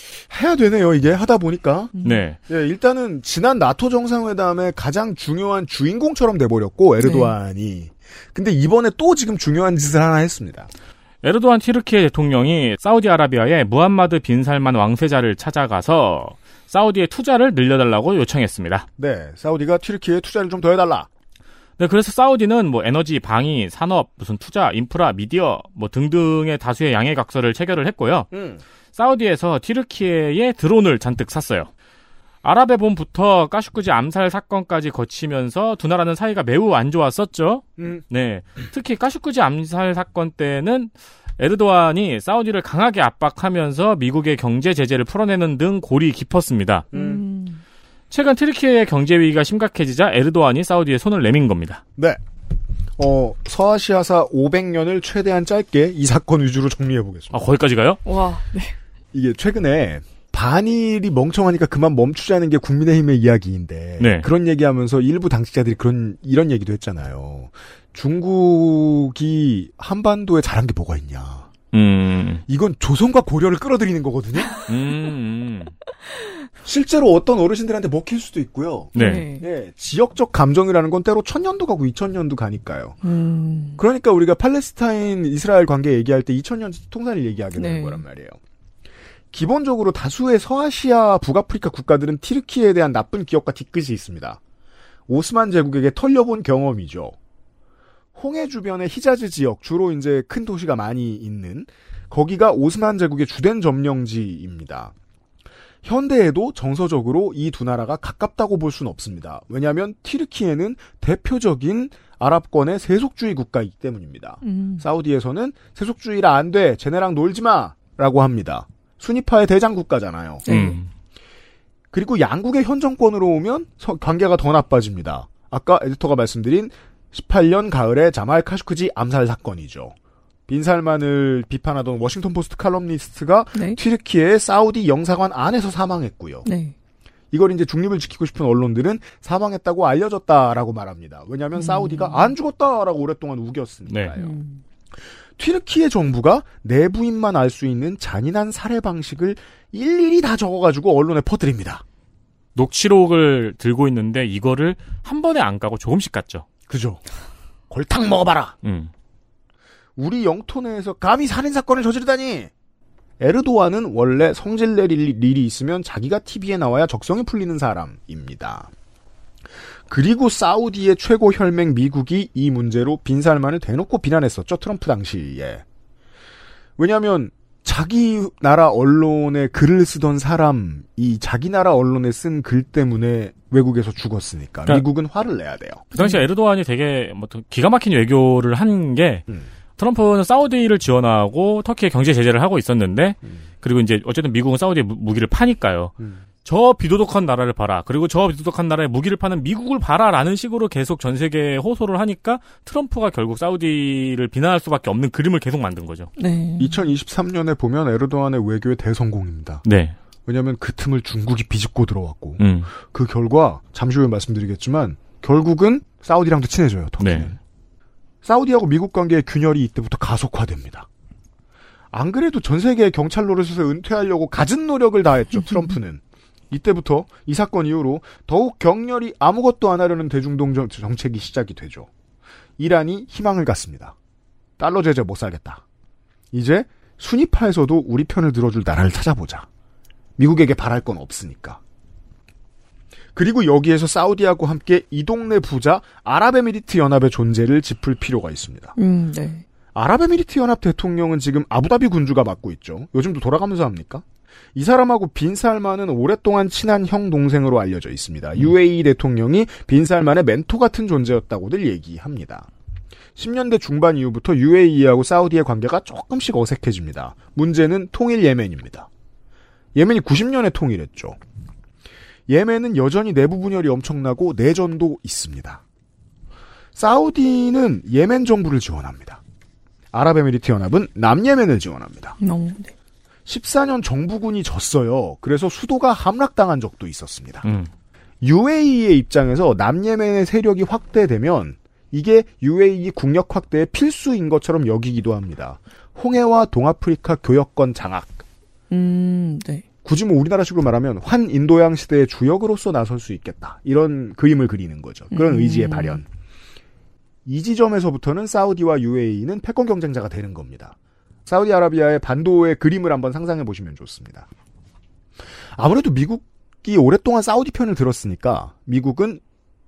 해야 되네요, 이게. 하다 보니까. 네. 예, 일단은 지난 나토 정상회담의 가장 중요한 주인공처럼 돼버렸고, 에르도안이. 네. 근데 이번에 또 지금 중요한 짓을 하나 했습니다. 에르도안 티르키예 대통령이 사우디아라비아의 무함마드 빈 살만 왕세자를 찾아가서 사우디의 투자를 늘려달라고 요청했습니다. 네. 사우디가 튀르키예에 투자를 좀 더 해달라. 네, 그래서 사우디는 뭐 에너지, 방위, 산업, 무슨 투자, 인프라, 미디어 뭐 등등의 다수의 양해각서를 체결을 했고요. 사우디에서 튀르키예에 드론을 잔뜩 샀어요. 아랍의 봄부터 까슈쿠지 암살 사건까지 거치면서 두 나라는 사이가 매우 안 좋았었죠. 네, 특히 까슈쿠지 암살 사건 때는 에르도안이 사우디를 강하게 압박하면서 미국의 경제 제재를 풀어내는 등 골이 깊었습니다. 최근 튀르키예의 경제 위기가 심각해지자 에르도안이 사우디에 손을 내민 겁니다. 네. 서아시아사 500년을 최대한 짧게 이 사건 위주로 정리해 보겠습니다. 아, 거기까지 가요? 와. 네. 이게 최근에 반일이 멍청하니까 그만 멈추자는 게 국민의힘의 이야기인데 네. 그런 얘기하면서 일부 당직자들이 이런 얘기도 했잖아요. 중국이 한반도에 잘한 게 뭐가 있냐. 이건 조선과 고려를 끌어들이는 거거든요. 실제로 어떤 어르신들한테 먹힐 수도 있고요. 네. 네. 지역적 감정이라는 건 때로 1000년도 가고 2000년도 가니까요. 그러니까 우리가 팔레스타인 이스라엘 관계 얘기할 때 2000년 통산을 얘기하게 되는 네. 거란 말이에요. 기본적으로 다수의 서아시아 북아프리카 국가들은 튀르키예에 대한 나쁜 기억과 뒤끝이 있습니다. 오스만 제국에게 털려본 경험이죠. 홍해 주변의 히자즈 지역, 주로 이제 큰 도시가 많이 있는 거기가 오스만 제국의 주된 점령지입니다. 현대에도 정서적으로 이 두 나라가 가깝다고 볼 수는 없습니다. 왜냐하면 튀르키예는 대표적인 아랍권의 세속주의 국가이기 때문입니다. 사우디에서는 세속주의라 안 돼, 쟤네랑 놀지 마라고 합니다. 순위파의 대장 국가잖아요. 그리고 양국의 현 정권으로 오면 관계가 더 나빠집니다. 아까 에디터가 말씀드린 18년 가을에 자말 카슈크지 암살 사건이죠. 빈살만을 비판하던 워싱턴 포스트 칼럼니스트가 네. 튀르키예의 사우디 영사관 안에서 사망했고요. 네. 이걸 이제 중립을 지키고 싶은 언론들은 사망했다고 알려졌다라고 말합니다. 왜냐하면 사우디가 안 죽었다라고 오랫동안 우겼으니까요. 네. 튀르키예 정부가 내부인만 알 수 있는 잔인한 살해 방식을 일일이 다 적어가지고 언론에 퍼뜨립니다. 녹취록을 들고 있는데 이거를 한 번에 안 까고 조금씩 깠죠. 그죠. 골탕 먹어봐라. 우리 영토 내에서 감히 살인사건을 저지르다니. 에르도안은 원래 성질 내릴 일이 있으면 자기가 TV에 나와야 적성이 풀리는 사람입니다. 그리고 사우디의 최고 혈맹 미국이 이 문제로 빈살만을 대놓고 비난했었죠. 트럼프 당시에. 왜냐하면 자기 나라 언론에 글을 쓰던 사람이 자기 나라 언론에 쓴 글 때문에 외국에서 죽었으니까. 그러니까 미국은 화를 내야 돼요. 그 당시에 에르도안이 되게 뭐 기가 막힌 외교를 한 게 트럼프는 사우디를 지원하고 터키에 경제 제재를 하고 있었는데 그리고 이제 어쨌든 미국은 사우디에 무기를 파니까요. 저 비도덕한 나라를 봐라. 그리고 저 비도덕한 나라에 무기를 파는 미국을 봐라라는 식으로 계속 전 세계에 호소를 하니까 트럼프가 결국 사우디를 비난할 수밖에 없는 그림을 계속 만든 거죠. 네. 2023년에 보면 에르도안의 외교의 대성공입니다. 네. 왜냐하면 그 틈을 중국이 비집고 들어왔고 그 결과 잠시 후에 말씀드리겠지만 결국은 사우디랑도 친해져요. 터키는. 네. 사우디하고 미국 관계의 균열이 이때부터 가속화됩니다. 안 그래도 전 세계의 경찰 노릇에서 은퇴하려고 갖은 노력을 다했죠. 트럼프는. 이때부터 이 사건 이후로 더욱 격렬히 아무것도 안 하려는 대중동 정책이 시작이 되죠. 이란이 희망을 갖습니다. 달러 제재 못 살겠다. 이제 순위파에서도 우리 편을 들어줄 나라를 찾아보자. 미국에게 바랄 건 없으니까. 그리고 여기에서 사우디하고 함께 이 동네 부자 아랍에미리트 연합의 존재를 짚을 필요가 있습니다. 네. 아랍에미리트 연합 대통령은 지금 아부다비 군주가 맡고 있죠. 요즘도 돌아가면서 합니까? 이 사람하고 빈살만은 오랫동안 친한 형 동생으로 알려져 있습니다. UAE 대통령이 빈살만의 멘토 같은 존재였다고들 얘기합니다. 10년대 중반 이후부터 UAE하고 사우디의 관계가 조금씩 어색해집니다. 문제는 통일 예멘입니다. 예멘이 90년에 통일했죠. 예멘은 여전히 내부 분열이 엄청나고 내전도 있습니다. 사우디는 예멘 정부를 지원합니다. 아랍에미리트 연합은 남예멘을 지원합니다. 14년 정부군이 졌어요. 그래서 수도가 함락당한 적도 있었습니다. UAE의 입장에서 남예멘의 세력이 확대되면 이게 UAE 국력 확대의 필수인 것처럼 여기기도 합니다. 홍해와 동아프리카 교역권 장악. 네. 굳이 뭐 우리나라식으로 말하면 환인도양 시대의 주역으로서 나설 수 있겠다. 이런 그림을 그리는 거죠. 그런 의지의 발현. 이 지점에서부터는 사우디와 UAE는 패권 경쟁자가 되는 겁니다. 사우디아라비아의 반도의 그림을 한번 상상해보시면 좋습니다. 아무래도 미국이 오랫동안 사우디 편을 들었으니까 미국은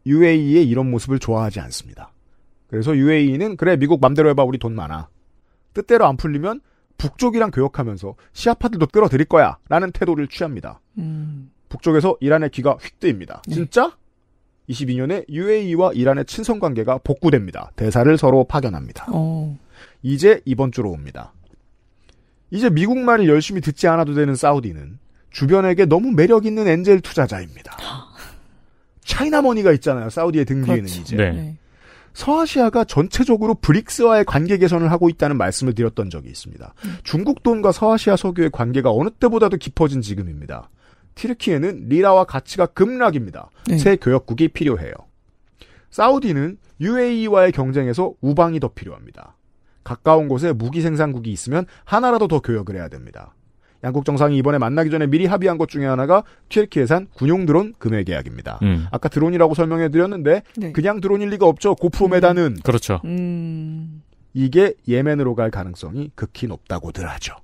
UAE의 이런 모습을 좋아하지 않습니다. 그래서 UAE는 그래 미국 맘대로 해봐 우리 돈 많아. 뜻대로 안 풀리면 북쪽이랑 교역하면서 시아파들도 끌어들일 거야 라는 태도를 취합니다. 북쪽에서 이란의 귀가 휙 뜨입니다. 진짜? 22년에 UAE와 이란의 친선관계가 복구됩니다. 대사를 서로 파견합니다. 이제 이번 주로 옵니다. 이제 미국 말을 열심히 듣지 않아도 되는 사우디는 주변에게 너무 매력 있는 엔젤 투자자입니다. 차이나머니가 있잖아요. 사우디의 등 뒤에는 이제. 네. 서아시아가 전체적으로 브릭스와의 관계 개선을 하고 있다는 말씀을 드렸던 적이 있습니다. 중국 돈과 서아시아 석유의 관계가 어느 때보다도 깊어진 지금입니다. 튀르키예는 리라와 가치가 급락입니다. 새 교역국이 필요해요. 사우디는 UAE와의 경쟁에서 우방이 더 필요합니다. 가까운 곳에 무기 생산국이 있으면 하나라도 더 교역을 해야 됩니다. 양국 정상이 이번에 만나기 전에 미리 합의한 것 중에 하나가 튀르키예산 군용 드론 금해 계약입니다. 아까 드론이라고 설명해드렸는데 네. 그냥 드론일 리가 없죠. 고프로 메다는. 그렇죠. 이게 예멘으로 갈 가능성이 극히 높다고들 하죠.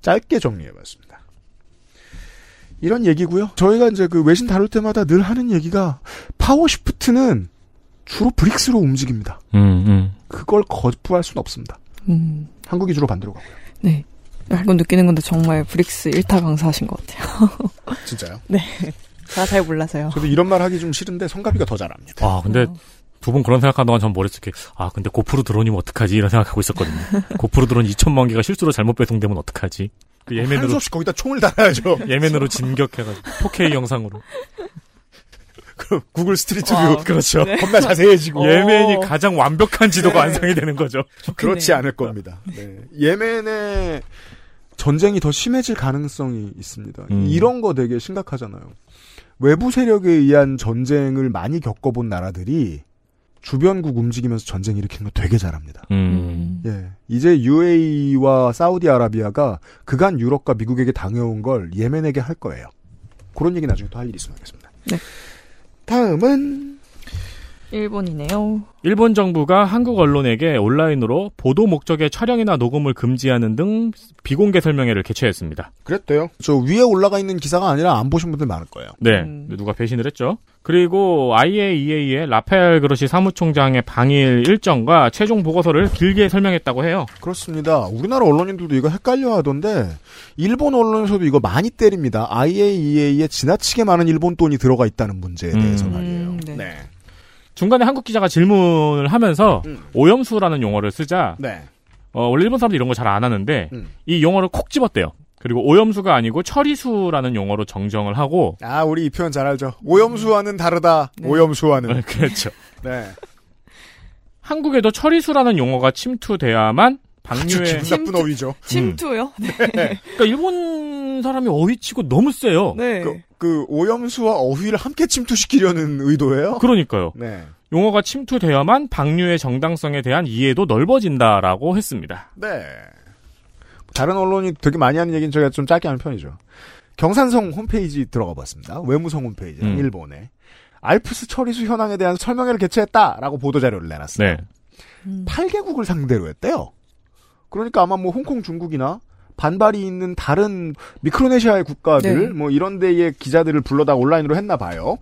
짧게 정리해봤습니다. 이런 얘기고요. 저희가 이제 그 외신 다룰 때마다 늘 하는 얘기가 파워시프트는 주로 브릭스로 움직입니다. 그걸 거부할 수는 없습니다. 한국이 주로 반대로 가고요. 네. 알고 느끼는 건데 정말 브릭스 1타 강사하신 것 같아요. 진짜요? 네. 제가 잘 몰라서요. 저도 이런 말 하기 좀 싫은데 성가비가 더 잘합니다. 아, 근데 두 분 그런 생각하는 동안 전 머릿속에 아, 근데 고프로 드론이면 어떡하지? 이런 생각하고 있었거든요. 고프로 드론 2천만 개가 실수로 잘못 배송되면 어떡하지? 그 예멘으로. 할 수 없이 거기다 총을 달아야죠. 예멘으로 진격해가지고 4K 영상으로. 그럼 구글 스트리트 뷰. 그렇죠. 네. 겁나 자세해지고. 예멘이 가장 완벽한 지도가 네. 완성이 되는 거죠. 그렇지 않을 겁니다. 네. 예멘의 전쟁이 더 심해질 가능성이 있습니다. 이런 거 되게 심각하잖아요. 외부 세력에 의한 전쟁을 많이 겪어본 나라들이 주변국 움직이면서 전쟁 일으키는 거 되게 잘합니다. 예, 이제 UAE와 사우디아라비아가 그간 유럽과 미국에게 당해온 걸 예멘에게 할 거예요. 그런 얘기 나중에 또 할 일이 있으면 하겠습니다. 네. 다음은 일본이네요. 일본 정부가 한국 언론에게 온라인으로 보도 목적의 촬영이나 녹음을 금지하는 등 비공개 설명회를 개최했습니다. 그랬대요. 저 위에 올라가 있는 기사가 아니라 안 보신 분들 많을 거예요. 네. 누가 배신을 했죠. 그리고 IAEA의 라파엘 그로시 사무총장의 방일 일정과 최종 보고서를 길게 설명했다고 해요. 그렇습니다. 우리나라 언론인들도 이거 헷갈려하던데 일본 언론에서도 이거 많이 때립니다. IAEA에 지나치게 많은 일본 돈이 들어가 있다는 문제에 대해서 말이에요. 네. 중간에 한국 기자가 질문을 하면서 오염수라는 용어를 쓰자 네. 원래 일본 사람들이 이런 거 잘 안 하는데 이 용어를 콕 집었대요. 그리고 오염수가 아니고 처리수라는 용어로 정정을 하고 아 우리 이 표현 잘 알죠. 오염수와는 다르다. 네. 오염수와는. 그렇죠. 네. 한국에도 처리수라는 용어가 침투돼야만 방류에 아주 나쁜 어휘죠. 침투요? 네. 네. 그러니까 일본 사람이 어휘치고 너무 세요. 네. 그 오염수와 어휘를 함께 침투시키려는 의도예요? 그러니까요. 네. 용어가 침투되어야만 방류의 정당성에 대한 이해도 넓어진다라고 했습니다. 네. 다른 언론이 되게 많이 하는 얘기는 제가 좀 짧게 하는 편이죠. 경산성 홈페이지 들어가 봤습니다. 외무성 홈페이지 일본에 알프스 처리수 현황에 대한 설명회를 개최했다라고 보도자료를 내놨어요. 네. 8개국을 상대로 했대요. 그러니까 아마 뭐 홍콩, 중국이나 반발이 있는 다른 미크로네시아의 국가들 네. 뭐 이런 데의 기자들을 불러다 온라인으로 했나 봐요.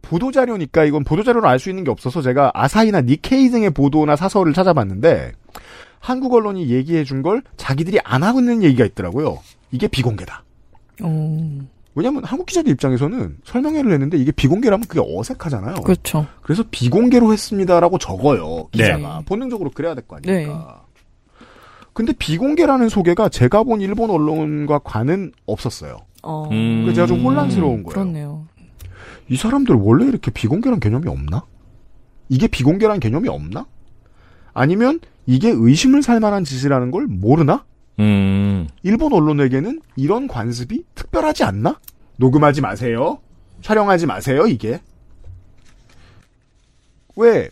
보도자료니까 이건 보도자료를 알 수 있는 게 없어서 제가 아사히나 니케이 등의 보도나 사설을 찾아봤는데 한국 언론이 얘기해 준 걸 자기들이 안 하고 있는 얘기가 있더라고요. 이게 비공개다. 왜냐하면 한국 기자들 입장에서는 설명회를 했는데 이게 비공개라면 그게 어색하잖아요. 그렇죠. 그래서 비공개로 했습니다라고 적어요. 기자가. 네. 본능적으로 그래야 될 거 아닙니까. 네. 근데 비공개라는 소개가 제가 본 일본 언론과 관은 없었어요. 그래서 제가 좀 혼란스러운 거예요. 그렇네요. 이 사람들 원래 이렇게 비공개란 개념이 없나? 이게 비공개란 개념이 없나? 아니면 이게 의심을 살 만한 짓이라는 걸 모르나? 일본 언론에게는 이런 관습이 특별하지 않나? 녹음하지 마세요. 촬영하지 마세요, 이게. 왜?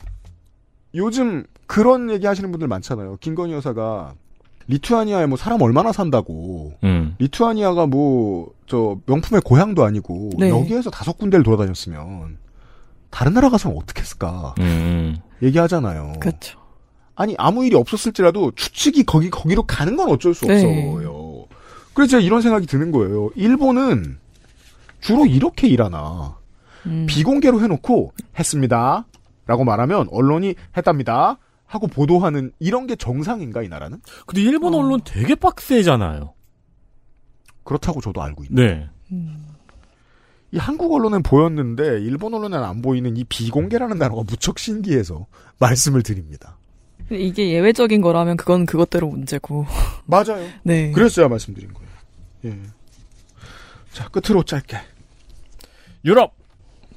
요즘 그런 얘기 하시는 분들 많잖아요. 김건희 여사가 리투아니아에 뭐 사람 얼마나 산다고. 리투아니아가 뭐 저 명품의 고향도 아니고 네. 여기에서 5군데를 돌아다녔으면 다른 나라 가서는 어떻게 했을까 얘기하잖아요. 그렇죠. 아니 아무 일이 없었을지라도 추측이 거기로 가는 건 어쩔 수 네. 없어요. 그래서 제가 이런 생각이 드는 거예요. 일본은 주로 이렇게 일하나. 비공개로 해놓고 했습니다. 라고 말하면 언론이 했답니다. 하고 보도하는 이런 게 정상인가 이 나라는? 근데 일본 언론 되게 빡세잖아요. 그렇다고 저도 알고 있네요. 네. 이 한국 언론은 보였는데 일본 언론은 안 보이는 이 비공개라는 단어가 무척 신기해서 말씀을 드립니다. 이게 예외적인 거라면 그건 그것대로 문제고. 맞아요. 네. 그래서 제가 말씀드린 거예요. 예. 자, 끝으로 짧게. 유럽.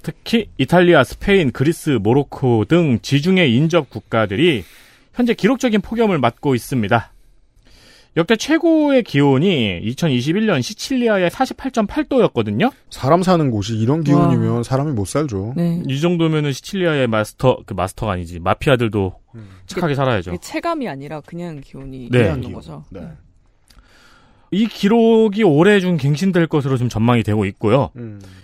특히 이탈리아, 스페인, 그리스, 모로코 등 지중해 인접 국가들이 현재 기록적인 폭염을 맞고 있습니다. 역대 최고의 기온이 2021년 시칠리아의 48.8도였거든요. 사람 사는 곳이 이런 기온이면 와. 사람이 못 살죠. 네. 이 정도면은 시칠리아의 마스터가 아니지 마피아들도 착하게 살아야죠. 체감이 아니라 그냥 기온이 그런 네. 거죠. 네. 이 기록이 올해 중 갱신될 것으로 지금 전망이 되고 있고요.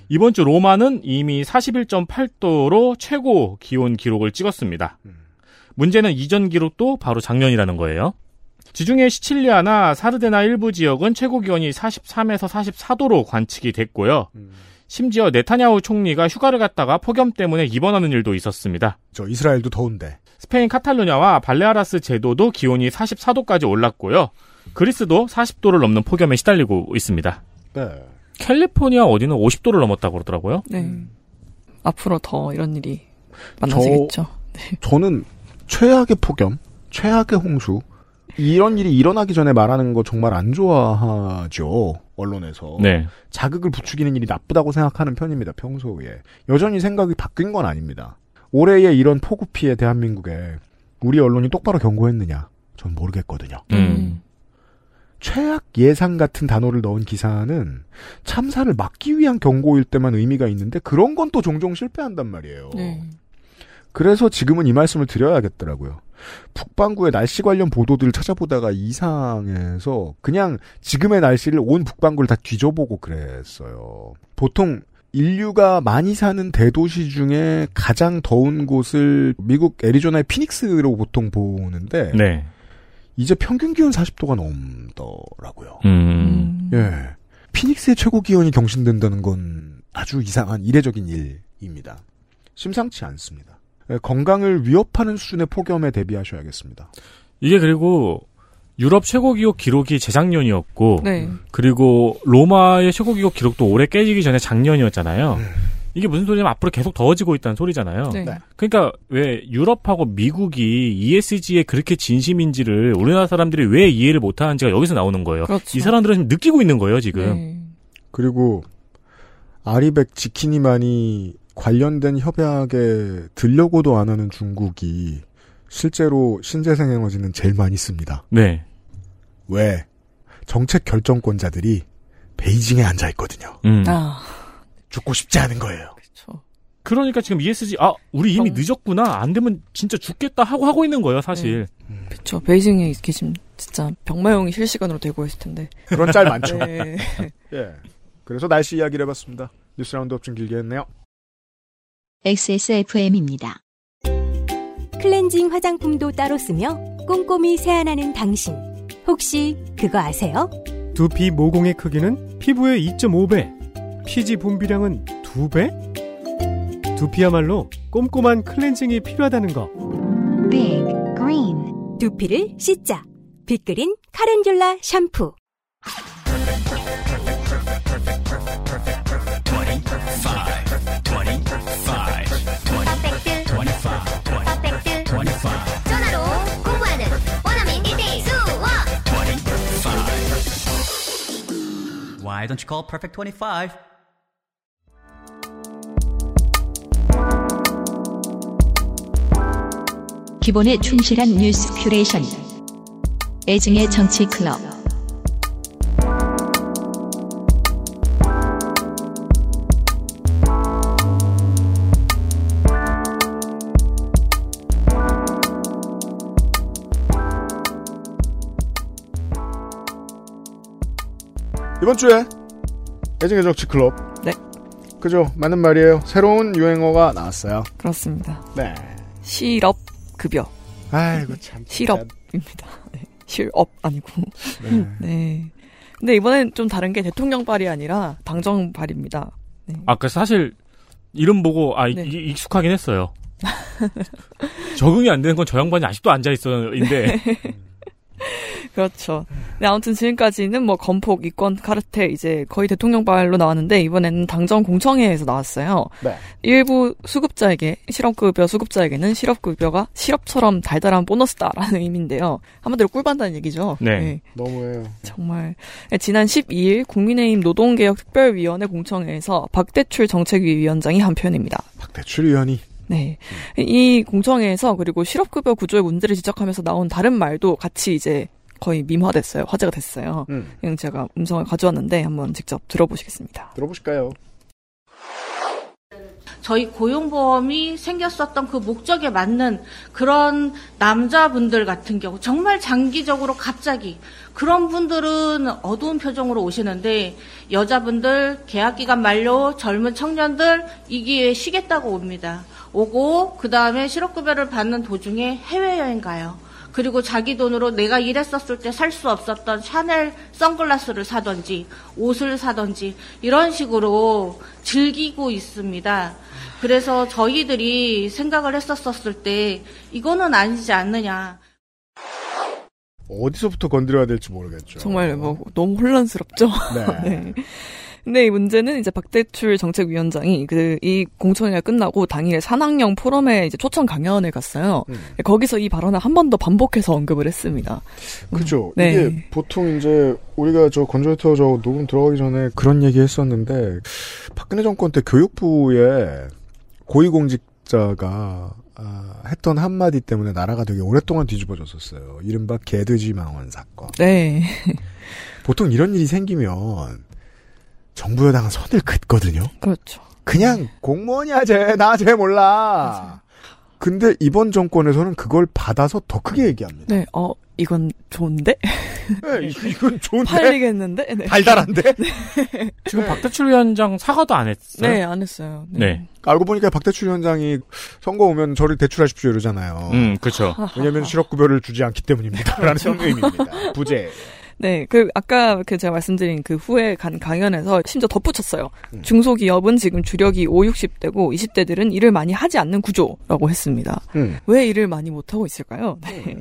이번 주 로마는 이미 41.8도로 최고 기온 기록을 찍었습니다. 문제는 이전 기록도 바로 작년이라는 거예요. 지중해 시칠리아나 사르데나 일부 지역은 최고 기온이 43에서 44도로 관측이 됐고요. 심지어 네타냐후 총리가 휴가를 갔다가 폭염 때문에 입원하는 일도 있었습니다. 저 이스라엘도 더운데. 스페인 카탈루냐와 발레아라스 제도도 기온이 44도까지 올랐고요. 그리스도 40도를 넘는 폭염에 시달리고 있습니다. 네. 캘리포니아 어디는 50도를 넘었다고 그러더라고요. 네. 앞으로 더 이런 일이 많아지겠죠. 네. 저는 최악의 폭염, 최악의 홍수 이런 일이 일어나기 전에 말하는 거 정말 안 좋아하죠. 언론에서. 네. 자극을 부추기는 일이 나쁘다고 생각하는 편입니다. 평소에. 여전히 생각이 바뀐 건 아닙니다. 올해의 이런 폭우 피해 대한민국에 우리 언론이 똑바로 경고했느냐 전 모르겠거든요. 최악 예상 같은 단어를 넣은 기사는 참사를 막기 위한 경고일 때만 의미가 있는데 그런 건 또 종종 실패한단 말이에요. 그래서 지금은 이 말씀을 드려야겠더라고요. 북반구의 날씨 관련 보도들을 찾아보다가 이상해서 그냥 지금의 날씨를 온 북반구를 다 뒤져보고 그랬어요. 보통 인류가 많이 사는 대도시 중에 가장 더운 곳을 미국 애리조나의 피닉스로 보통 보는데 네. 이제 평균 기온 40도가 넘더라고요. 예, 피닉스의 최고 기온이 경신된다는 건 아주 이상한 이례적인 일입니다. 심상치 않습니다. 건강을 위협하는 수준의 폭염에 대비하셔야겠습니다. 이게 그리고 유럽 최고기록 기록이 재작년이었고 네. 그리고 로마의 최고기록 기록도 올해 깨지기 전에 작년이었잖아요. 이게 무슨 소리냐면 앞으로 계속 더워지고 있다는 소리잖아요. 네. 그러니까 왜 유럽하고 미국이 ESG에 그렇게 진심인지를 우리나라 사람들이 왜 이해를 못하는지가 여기서 나오는 거예요. 그렇죠. 이 사람들은 지금 느끼고 있는 거예요. 지금. 네. 그리고 아리백 지키니만이 관련된 협약에 들려고도 안 하는 중국이 실제로 신재생 에너지는 제일 많이 씁니다. 네. 왜? 정책 결정권자들이 베이징에 앉아 있거든요. 아. 죽고 싶지 않은 거예요. 그렇죠. 그러니까 지금 ESG 우리 이미 늦었구나. 안 되면 진짜 죽겠다 하고 있는 거예요, 사실. 네. 그렇죠. 베이징에 계신 진짜 병마용이 실시간으로 되고 있을 텐데. 그런 짤 많죠. 네. 예. 그래서 날씨 이야기를 해봤습니다. 뉴스 라운드업 좀 길게 했네요. XSFM입니다. 클렌징 화장품도 따로 쓰며 꼼꼼히 세안하는 당신. 혹시 그거 아세요? 두피 모공의 크기는 피부의 2.5배, 피지 분비량은 2배? 두피야말로 꼼꼼한 클렌징이 필요하다는 거. 빅그린. 두피를 씻자. 빅그린 카렌듈라 샴푸. 전화로 공부하는 원어민 1대1 수업. Why don't you call Perfect 25? 기본에 충실한 뉴스 큐레이션. 애증의 정치클럽. 이번 주에 애증의 정치클럽. 네. 그죠? 맞는 말이에요. 새로운 유행어가 나왔어요. 그렇습니다. 네. 실업급여. 아이고 참. 실업입니다. 네. 실업 아니고. 네. 네. 근데 이번엔 좀 다른 게 대통령발이 아니라 당정발입니다. 네. 그 사실 이름 보고 네. 익숙하긴 했어요. 적응이 안 되는 건 저 양반이 아직도 앉아 있었는데. 네. 그렇죠. 네, 아무튼 지금까지는 건폭, 이권, 카르텔 이제 거의 대통령발로 나왔는데 이번에는 당정 공청회에서 나왔어요. 네. 일부 수급자에게 실업급여가 실업처럼 달달한 보너스다라는 의미인데요. 한마디로 꿀반다는 얘기죠. 네. 네. 너무해요. 정말 지난 12일 국민의힘 노동개혁특별위원회 공청회에서 박대출 정책위 위원장이 한 표현입니다. 박대출 위원이. 네. 이 공청회에서 그리고 실업급여 구조의 문제를 지적하면서 나온 다른 말도 같이 이제 거의 밈화됐어요. 화제가 됐어요. 제가 음성을 가져왔는데 한번 직접 들어보시겠습니다. 들어보실까요? 저희 고용보험이 생겼었던 그 목적에 맞는 그런 남자분들 같은 경우 정말 장기적으로 갑자기 그런 분들은 어두운 표정으로 오시는데 여자분들, 계약기간 만료, 젊은 청년들 이 기회에 쉬겠다고 옵니다. 오고 그다음에 실업급여를 받는 도중에 해외여행 가요. 그리고 자기 돈으로 내가 일했었을 때 살 수 없었던 샤넬 선글라스를 사든지 옷을 사든지 이런 식으로 즐기고 있습니다. 그래서 저희들이 생각을 했었을 때 이거는 아니지 않느냐. 어디서부터 건드려야 될지 모르겠죠. 정말 너무 혼란스럽죠. 네. 네. 근데 이 문제는 이제 박대출 정책위원장이 이 공청회가 끝나고 당일에 산학령 포럼에 이제 초청 강연을 갔어요. 거기서 이 발언을 한 번 더 반복해서 언급을 했습니다. 그죠. 네. 이게 보통 이제 우리가 건조에터 녹음 들어가기 전에 그런 얘기 했었는데 박근혜 정권 때 교육부에 고위공직자가 했던 한마디 때문에 나라가 되게 오랫동안 뒤집어졌었어요. 이른바 개돼지 망원 사건. 네. 보통 이런 일이 생기면 정부 여당은 선을 긋거든요. 그렇죠. 그냥 공무원이야 쟤 몰라. 맞아요. 근데 이번 정권에서는 그걸 받아서 더 크게 얘기합니다. 네, 이건 좋은데? 네, 이건 좋은데? 팔리겠는데? 네. 달달한데? 네. 지금 박대출 위원장 사과도 안 했어요? 네, 안 했어요. 네. 네. 알고 보니까 박대출 위원장이 선거 오면 저를 대출하십시오 이러잖아요. 그렇죠. 왜냐하면 실업급여를 주지 않기 때문입니다. 라는 성명입니다. 부재. 네, 그 아까 그 제가 말씀드린 그 후에 간 강연에서 심지어 덧붙였어요. 중소기업은 지금 주력이 5, 60대고 20대들은 일을 많이 하지 않는 구조라고 했습니다. 왜 일을 많이 못하고 있을까요? 네.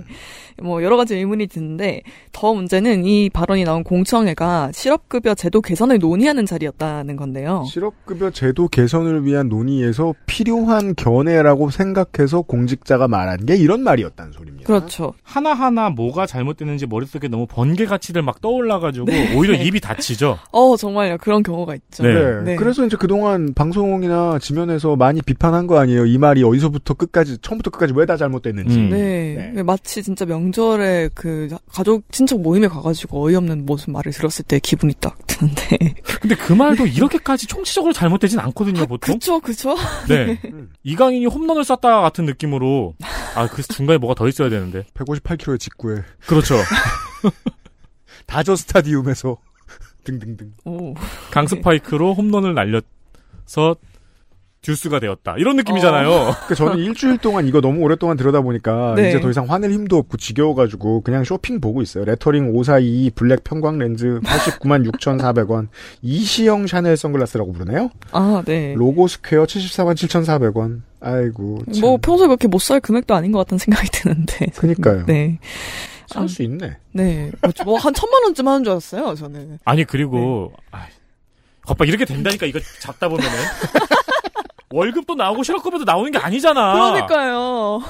뭐 여러 가지 의문이 드는데 더 문제는 이 발언이 나온 공청회가 실업급여 제도 개선을 논의하는 자리였다는 건데요. 실업급여 제도 개선을 위한 논의에서 필요한 견해라고 생각해서 공직자가 말한 게 이런 말이었다는 소리입니다. 그렇죠. 하나하나 뭐가 잘못되는지 머릿속에 너무 번개가 들 막 떠올라가지고 네. 오히려 입이 다치죠. 정말요. 그런 경우가 있죠. 네. 네. 네. 그래서 이제 그동안 방송이나 지면에서 많이 비판한 거 아니에요. 이 말이 어디서부터 끝까지 처음부터 끝까지 왜 다 잘못됐는지. 네. 네. 마치 진짜 명절에 그 가족 친척 모임에 가가지고 어이없는 무슨 말을 들었을 때 기분이 딱 드는데. 근데 그 말도 이렇게까지 총체적으로 잘못되진 않거든요. 보통. 그렇죠, 그렇죠. 네. 이강인이 홈런을 쐈다 같은 느낌으로. 아, 그래서 중간에 뭐가 더 있어야 되는데. 158km의 직구에. 그렇죠. 다저 스타디움에서 등등등 오. 강스파이크로 홈런을 날려서 듀스가 되었다 이런 느낌이잖아요. 그러니까 저는 일주일 동안 이거 너무 오랫동안 들여다보니까 네. 이제 더 이상 화낼 힘도 없고 지겨워가지고 그냥 쇼핑 보고 있어요. 레터링 542 블랙 평광렌즈 896,400원 이시영 샤넬 선글라스라고 부르네요. 아, 네. 로고 스퀘어 747,400원. 아이고 참. 뭐 평소에 그렇게 못 살 금액도 아닌 것 같다는 생각이 드는데. 그러니까요. 네. 살 수 있네. 네. 뭐, 한 1,000만 원쯤 하는 줄 알았어요, 저는. 아니, 그리고, 네. 아이, 겉봐, 이렇게 된다니까, 이거 잡다 보면은. 월급도 나오고, 실업급여도 나오는 게 아니잖아. 그러니까요.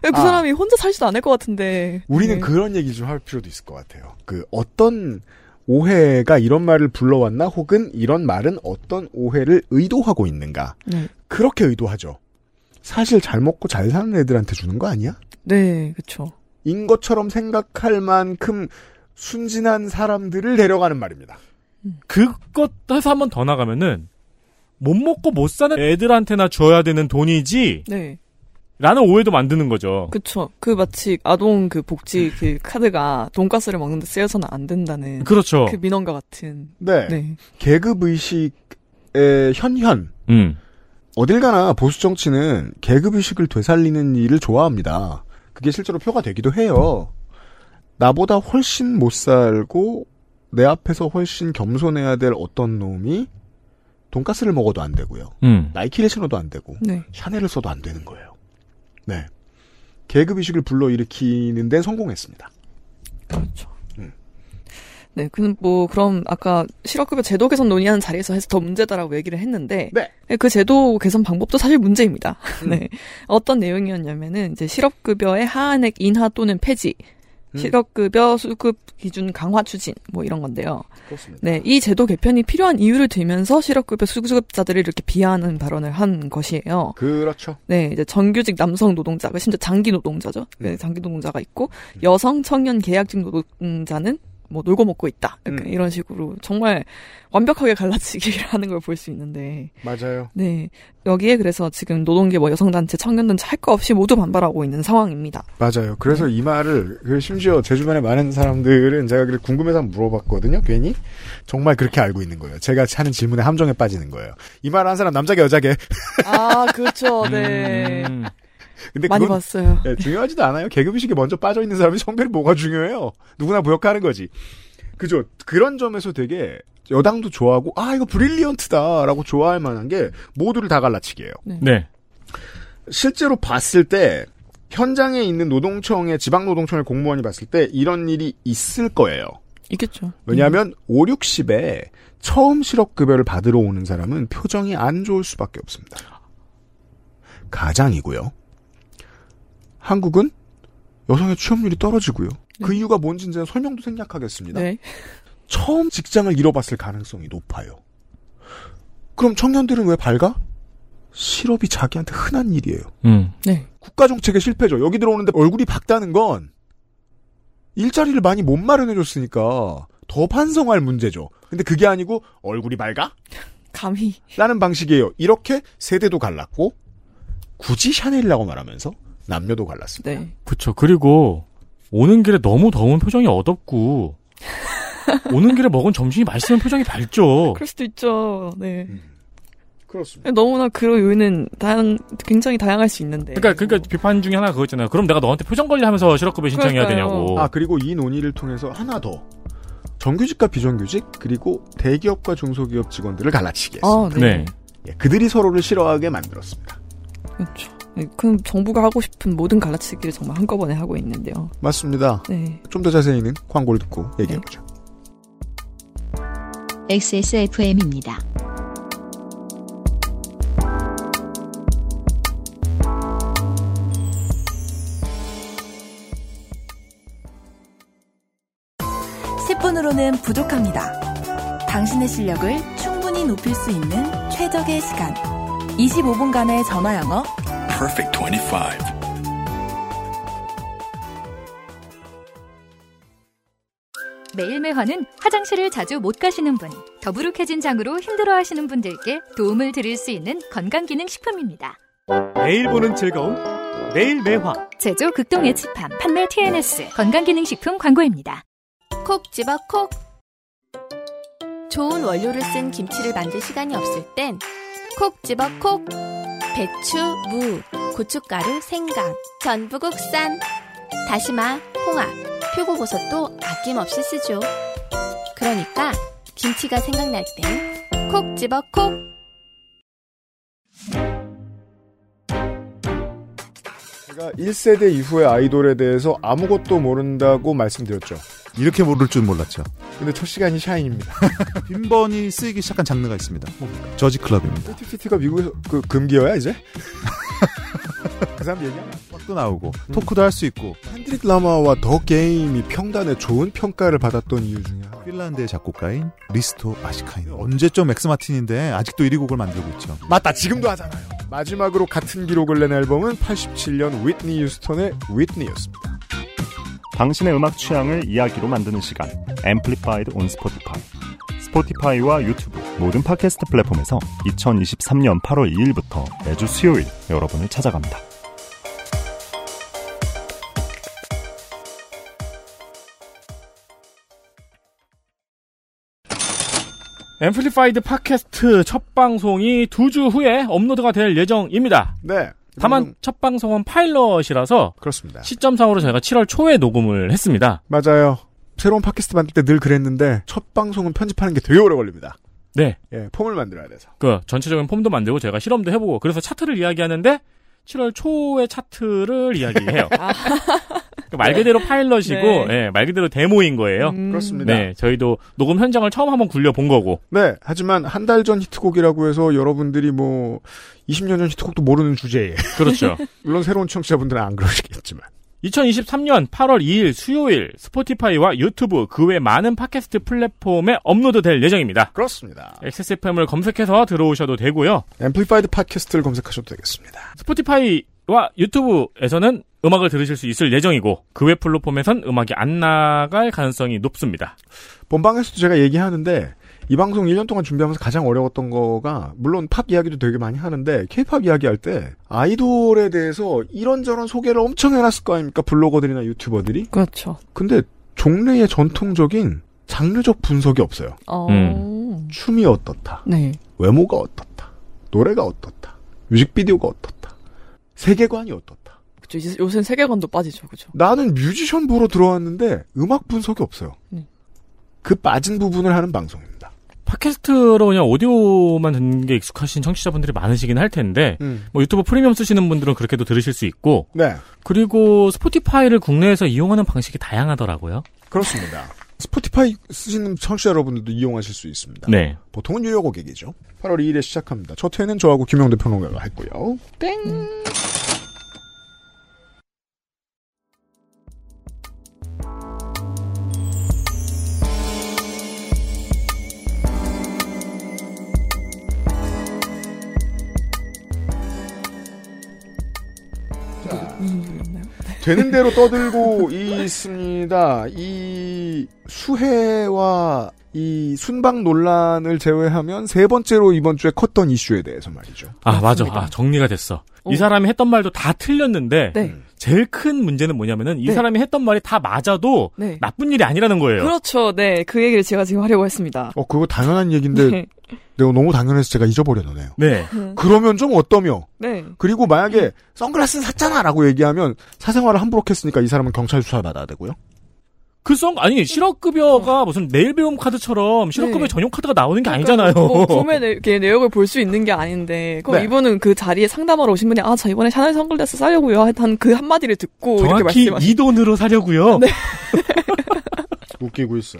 그 사람이 혼자 살지도 않을 것 같은데. 우리는 네. 그런 얘기 좀 할 필요도 있을 것 같아요. 그, 어떤 오해가 이런 말을 불러왔나, 혹은 이런 말은 어떤 오해를 의도하고 있는가. 네. 그렇게 의도하죠. 사실 잘 먹고 잘 사는 애들한테 주는 거 아니야? 네, 그쵸. 인 것처럼 생각할 만큼 순진한 사람들을 데려가는 말입니다. 그것 해서 한 번 더 나가면은 못 먹고 못 사는 애들한테나 줘야 되는 돈이지. 네. 라는 오해도 만드는 거죠. 그렇죠. 그 마치 아동 그 복지 그 카드가 돈가스를 먹는데 쓰여서는 안 된다는. 그렇죠. 그 민원과 같은. 네. 네. 계급 의식의 현현. 어딜 가나 보수 정치는 계급 의식을 되살리는 일을 좋아합니다. 그게 실제로 표가 되기도 해요. 나보다 훨씬 못 살고 내 앞에서 훨씬 겸손해야 될 어떤 놈이 돈가스를 먹어도 안 되고요. 나이키를 신어도 안 되고 네. 샤넬을 써도 안 되는 거예요. 네, 계급의식을 불러일으키는 데 성공했습니다. 그렇죠. 네, 그럼 아까 실업급여 제도 개선 논의하는 자리에서 해서 더 문제다라고 얘기를 했는데 네. 그 제도 개선 방법도 사실 문제입니다. 네, 어떤 내용이었냐면은 이제 실업급여의 하한액 인하 또는 폐지, 실업급여 수급 기준 강화 추진 뭐 이런 건데요. 그렇습니다. 네, 이 제도 개편이 필요한 이유를 들면서 실업급여 수급자들을 이렇게 비하하는 발언을 한 것이에요. 그렇죠. 네, 이제 정규직 남성 노동자, 심지어 장기 노동자죠. 네, 장기 노동자가 있고 여성 청년 계약직 노동자는 뭐 놀고 먹고 있다. 이런 식으로 정말 완벽하게 갈라치기를 하는 걸 볼 수 있는데. 맞아요. 네. 여기에 그래서 지금 노동계 뭐 여성단체, 청년단체 할 거 없이 모두 반발하고 있는 상황입니다. 맞아요. 그래서 네. 이 말을 심지어 제 주변에 많은 사람들은 제가 궁금해서 물어봤거든요. 괜히. 정말 그렇게 알고 있는 거예요. 제가 하는 질문에 함정에 빠지는 거예요. 이 말 한 사람 남자게 여자게. 아, 그렇죠. 네. 근데 많이 봤어요. 네, 중요하지도 않아요. 계급의식에 먼저 빠져있는 사람이 성별이 뭐가 중요해요. 누구나 무역하는 거지. 그죠. 그런 점에서 되게 여당도 좋아하고 아 이거 브릴리언트다 라고 좋아할 만한 게 모두를 다 갈라치기예요. 네. 실제로 봤을 때 현장에 있는 노동청의 지방노동청의 공무원이 봤을 때 이런 일이 있을 거예요. 있겠죠. 왜냐하면 5, 60에 처음 실업급여를 받으러 오는 사람은 표정이 안 좋을 수밖에 없습니다. 가장이고요. 한국은 여성의 취업률이 떨어지고요. 네. 그 이유가 뭔지는 설명도 생략하겠습니다. 네. 처음 직장을 잃어봤을 가능성이 높아요. 그럼 청년들은 왜 밝아? 실업이 자기한테 흔한 일이에요. 네. 국가정책의 실패죠. 여기 들어오는데 얼굴이 밝다는 건 일자리를 많이 못 마련해줬으니까 더 반성할 문제죠. 근데 그게 아니고 얼굴이 밝아? 감히. 라는 방식이에요. 이렇게 세대도 갈랐고 굳이 샤넬이라고 말하면서 남녀도 갈랐습니다. 네. 그렇죠. 그리고 오는 길에 너무 더운 표정이 어둡고 오는 길에 먹은 점심이 맛있으면 표정이 밝죠. 그럴 수도 있죠. 네. 그렇습니다. 너무나 그런 요인은 굉장히 다양할 수 있는데. 그러니까 비판 중에 하나 그거잖아요. 그럼 내가 너한테 표정 관리하면서 실업급여 신청해야 되냐고. 아, 그리고 이 논의를 통해서 하나 더. 정규직과 비정규직 그리고 대기업과 중소기업 직원들을 갈라치게 했습니다. 아, 네. 네. 그들이 서로를 싫어하게 만들었습니다. 그렇죠. 그럼 정부가 하고 싶은 모든 갈라치기를 정말 한꺼번에 하고 있는데요. 맞습니다. 네. 좀 더 자세히는 광고를 듣고 얘기해보죠. 네. XSFM입니다. 으로는 부족합니다. 당신의 실력을 충분히 높일 수 있는 최적의 시간 25분간의 전화영어 Perfect 25 매일매화는 화장실을 자주 못 가시는 분, 더부룩해진 장으로 힘들어하시는 분들께 도움을 드릴 수 있는 건강기능식품입니다. 매일 보는 즐거움 매일매화 제조 극동 예치팜 판매 TNS 건강기능식품 광고입니다. 콕 집어 콕. 좋은 원료를 쓴 김치를 만들 시간이 없을 땐 콕 집어 콕. 배추, 무, 고춧가루, 생강, 전부 국산. 다시마, 홍합, 표고버섯도 아낌없이 쓰죠. 그러니까 김치가 생각날 땐 콕 집어 콕. 제가 1세대 이후의 아이돌에 대해서 아무것도 모른다고 말씀드렸죠. 이렇게 모를 줄 몰랐죠. 근데 첫 시간이 샤인입니다. 빈번히 쓰이기 시작한 장르가 있습니다. 저지 클럽입니다. 5050가 미국에서 그 금기어야 이제? 그 사람 얘기하면 또 나오고 토크도 할 수 있고 헨드릭 라마와 더 게임이 평단에 좋은 평가를 받았던 이유 중에 하나. 핀란드의 작곡가인 리스토 아시카인. 언제쯤 엑스 마틴인데 아직도 1위 곡을 만들고 있죠. 맞다, 지금도 하잖아요. 마지막으로 같은 기록을 낸 앨범은 87년 위트니 휴스턴의 위트니였습니다. 당신의 음악 취향을 이야기로 만드는 시간 앰플리파이드 온 스포티파이. 스포티파이와 유튜브 모든 팟캐스트 플랫폼에서 2023년 8월 2일부터 매주 수요일 여러분을 찾아갑니다. 앰플리파이드 팟캐스트 첫 방송이 2주 후에 업로드가 될 예정입니다. 네. 다만 첫 방송은 파일럿이라서 그렇습니다. 시점상으로 저희가 7월 초에 녹음을 했습니다. 맞아요. 새로운 팟캐스트 만들 때 늘 그랬는데 첫 방송은 편집하는 게 되게 오래 걸립니다. 네. 예, 폼을 만들어야 돼서. 그 전체적인 폼도 만들고 제가 실험도 해보고 그래서 차트를 이야기하는데 7월 초의 차트를 이야기해요. 말 그대로 파일럿이고 네. 예, 말 그대로 데모인 거예요. 그렇습니다. 네, 저희도 녹음 현장을 처음 한번 굴려본 거고. 네, 하지만 한 달 전 히트곡이라고 해서 여러분들이 뭐 20년 전 히트곡도 모르는 주제에. 그렇죠. 물론 새로운 청취자분들은 안 그러시겠지만. 2023년 8월 2일 수요일 스포티파이와 유튜브 그 외 많은 팟캐스트 플랫폼에 업로드될 예정입니다. 그렇습니다. XSFM을 검색해서 들어오셔도 되고요. 앰플리파이드 팟캐스트를 검색하셔도 되겠습니다. 스포티파이와 유튜브에서는 음악을 들으실 수 있을 예정이고 그 외 플랫폼에선 음악이 안 나갈 가능성이 높습니다. 본방에서도 제가 얘기하는데 이 방송 1년 동안 준비하면서 가장 어려웠던 거가 물론 팝 이야기도 되게 많이 하는데 K-팝 이야기할 때 아이돌에 대해서 이런저런 소개를 엄청 해놨을 거 아닙니까? 블로거들이나 유튜버들이. 그렇죠. 근데 종래의 전통적인 장르적 분석이 없어요. 춤이 어떻다. 네. 외모가 어떻다. 노래가 어떻다. 뮤직비디오가 어떻다. 세계관이 어떻다. 그렇죠. 이제 요새는 세계관도 빠지죠. 그렇죠. 나는 뮤지션 보러 들어왔는데 음악 분석이 없어요. 네. 그 빠진 부분을 하는 방송입니다. 팟캐스트로 그냥 오디오만 듣는 게 익숙하신 청취자분들이 많으시긴 할 텐데 뭐 유튜브 프리미엄 쓰시는 분들은 그렇게도 들으실 수 있고 네. 그리고 스포티파이를 국내에서 이용하는 방식이 다양하더라고요. 그렇습니다. 스포티파이 쓰시는 청취자 여러분들도 이용하실 수 있습니다. 네. 보통은 유료 고객이죠. 8월 2일에 시작합니다. 첫 회는 저하고 김영대 평론가가 했고요. 땡! 되는 대로 떠들고 있습니다. 이 수해와 이 순방 논란을 제외하면 세 번째로 이번 주에 컸던 이슈에 대해서 말이죠. 아, 맞아. 아, 정리가 됐어. 이 사람이 했던 말도 다 틀렸는데 네. 제일 큰 문제는 뭐냐면은 이 사람이 했던 말이 다 맞아도 나쁜 일이 아니라는 거예요. 그렇죠. 네. 그 얘기를 제가 지금 하려고 했습니다. 그거 당연한 얘기인데 내가 너무 당연해서 제가 잊어버렸네요. 네. 그러면 좀 어떠며. 네. 그리고 만약에 선글라스 샀잖아 라고 얘기하면 사생활을 함부로 했으니까 이 사람은 경찰 수사 받아야 되고요. 아니 실업급여가 무슨 내일 배움 카드처럼 실업급여 전용 카드가 나오는 게 아니잖아요. 구매 내역을 볼 수 있는 게 아닌데 그럼 이분은 그 자리에 상담하러 오신 분이 저 이번에 샤넬 선글라스 사려고요 한 그 한마디를 듣고 이렇게 말씀하시죠. 이 돈으로 사려고요. 네. 웃기고 있어.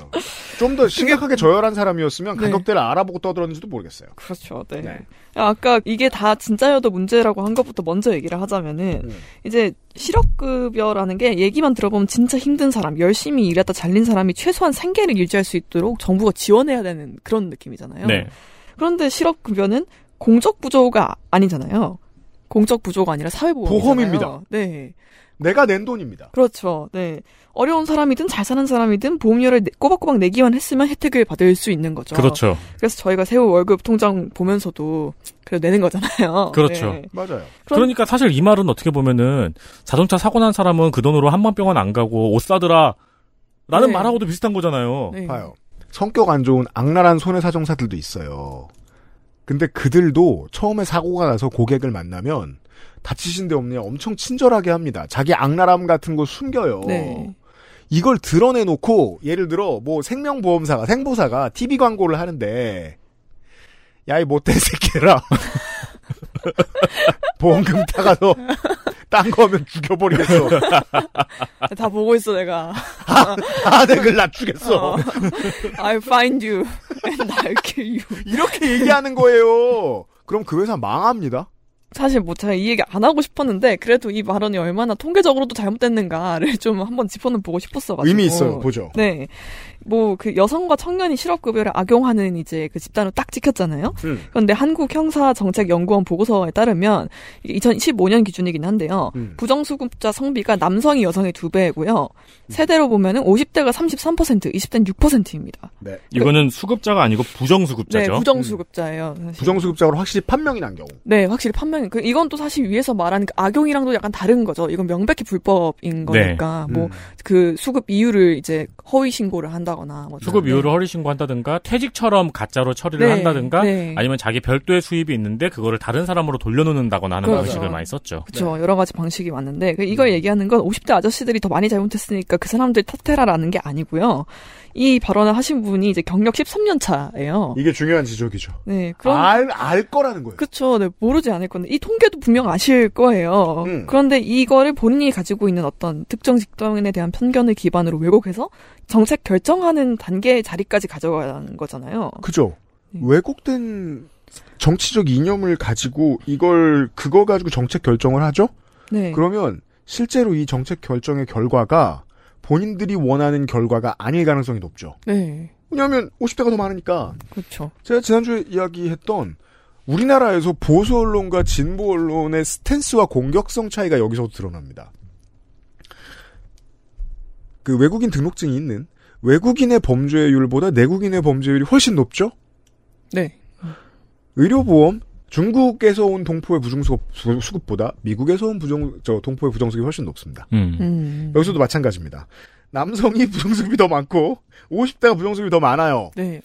좀 더 심각하게 저열한 사람이었으면 가격대를 알아보고 떠들었는지도 모르겠어요. 그렇죠. 네. 아까 이게 다 진짜여도 문제라고 한 것부터 먼저 얘기를 하자면은 이제 실업급여라는 게 얘기만 들어보면 진짜 힘든 사람, 열심히 일했다 잘린 사람이 최소한 생계를 유지할 수 있도록 정부가 지원해야 되는 그런 느낌이잖아요. 네. 그런데 실업급여는 공적 부조가 아니잖아요. 공적 부조가 아니라 사회보험이잖아요. 보험입니다. 네. 내가 낸 돈입니다. 그렇죠. 네. 어려운 사람이든 잘 사는 사람이든 보험료를 꼬박꼬박 내기만 했으면 혜택을 받을 수 있는 거죠. 그렇죠. 그래서 저희가 세후 월급 통장 보면서도 그래도 내는 거잖아요. 그렇죠. 네. 맞아요. 그러니까 사실 이 말은 어떻게 보면은 자동차 사고 난 사람은 그 돈으로 한방병원 안 가고 옷 사더라 라는 말하고도 비슷한 거잖아요. 네. 봐요. 성격 안 좋은 악랄한 손해사정사들도 있어요. 근데 그들도 처음에 사고가 나서 고객을 만나면 다치신 데 없냐 엄청 친절하게 합니다. 자기 악랄함 같은 거 숨겨요. 네. 이걸 드러내놓고 예를 들어 뭐 생명보험사가 생보사가 TV 광고를 하는데 야 이 못된 새끼들아 보험금 타가서 딴 거 하면 죽여버리겠어. 다 보고 있어 내가. 내가 나 죽겠어. I'll find you and I'll kill you. 이렇게 얘기하는 거예요. 그럼 그 회사 망합니다. 사실 뭐 제가 이 얘기 안 하고 싶었는데 그래도 이 발언이 얼마나 통계적으로도 잘못됐는가를 좀 한번 짚어는 보고 싶었어가지고. 의미 있어요. 보죠. 네. 뭐 그 여성과 청년이 실업급여를 악용하는 이제 그 집단을 딱 찍혔잖아요. 그런데 한국형사정책연구원 보고서에 따르면 이게 2015년 기준이긴 한데요. 부정수급자 성비가 남성이 여성의 2배고요. 세대로 보면은 50대가 33%, 20대는 6%입니다. 네. 이거는 수급자가 아니고 부정수급자죠. 네, 부정수급자예요. 부정수급자로 확실히 판명이 난 경우. 네, 확실히 판명. 이건 또 사실 위에서 말하는 악용이랑도 약간 다른 거죠. 이건 명백히 불법인 거니까 뭐 그 수급 이유를 이제 허위 신고를 한다. 뭐 수급 이유를 허위 신고한다든가 퇴직처럼 가짜로 처리를 한다든가 아니면 자기 별도의 수입이 있는데 그거를 다른 사람으로 돌려놓는다거나 하는 방식을 많이 썼죠. 그렇죠. 여러 가지 방식이 많은데 이걸 얘기하는 건 50대 아저씨들이 더 많이 잘못했으니까 그 사람들 탓해라라는 게 아니고요. 이 발언을 하신 분이 이제 경력 13년 차예요. 이게 중요한 지적이죠. 네, 그럼 알 거라는 거예요. 그렇죠. 네, 모르지 않을 건데 이 통계도 분명 아실 거예요. 그런데 이거를 본인이 가지고 있는 어떤 특정 직장인에 대한 편견을 기반으로 왜곡해서 정책 결정하는 단계의 자리까지 가져가는 거잖아요. 그죠. 왜곡된 정치적 이념을 가지고 그걸 가지고 정책 결정을 하죠? 네. 그러면 실제로 이 정책 결정의 결과가 본인들이 원하는 결과가 아닐 가능성이 높죠. 네. 왜냐하면 50대가 더 많으니까. 그렇죠. 제가 지난주에 이야기했던 우리나라에서 보수 언론과 진보 언론의 스탠스와 공격성 차이가 여기서 드러납니다. 그 외국인 등록증이 있는 외국인의 범죄율보다 내국인의 범죄율이 훨씬 높죠. 네. 의료보험 중국에서 온 동포의 부정수급보다 미국에서 온 동포의 부정수급이 훨씬 높습니다. 여기서도 마찬가지입니다. 남성이 부정수급이 더 많고 50대가 부정수급이 더 많아요. 네.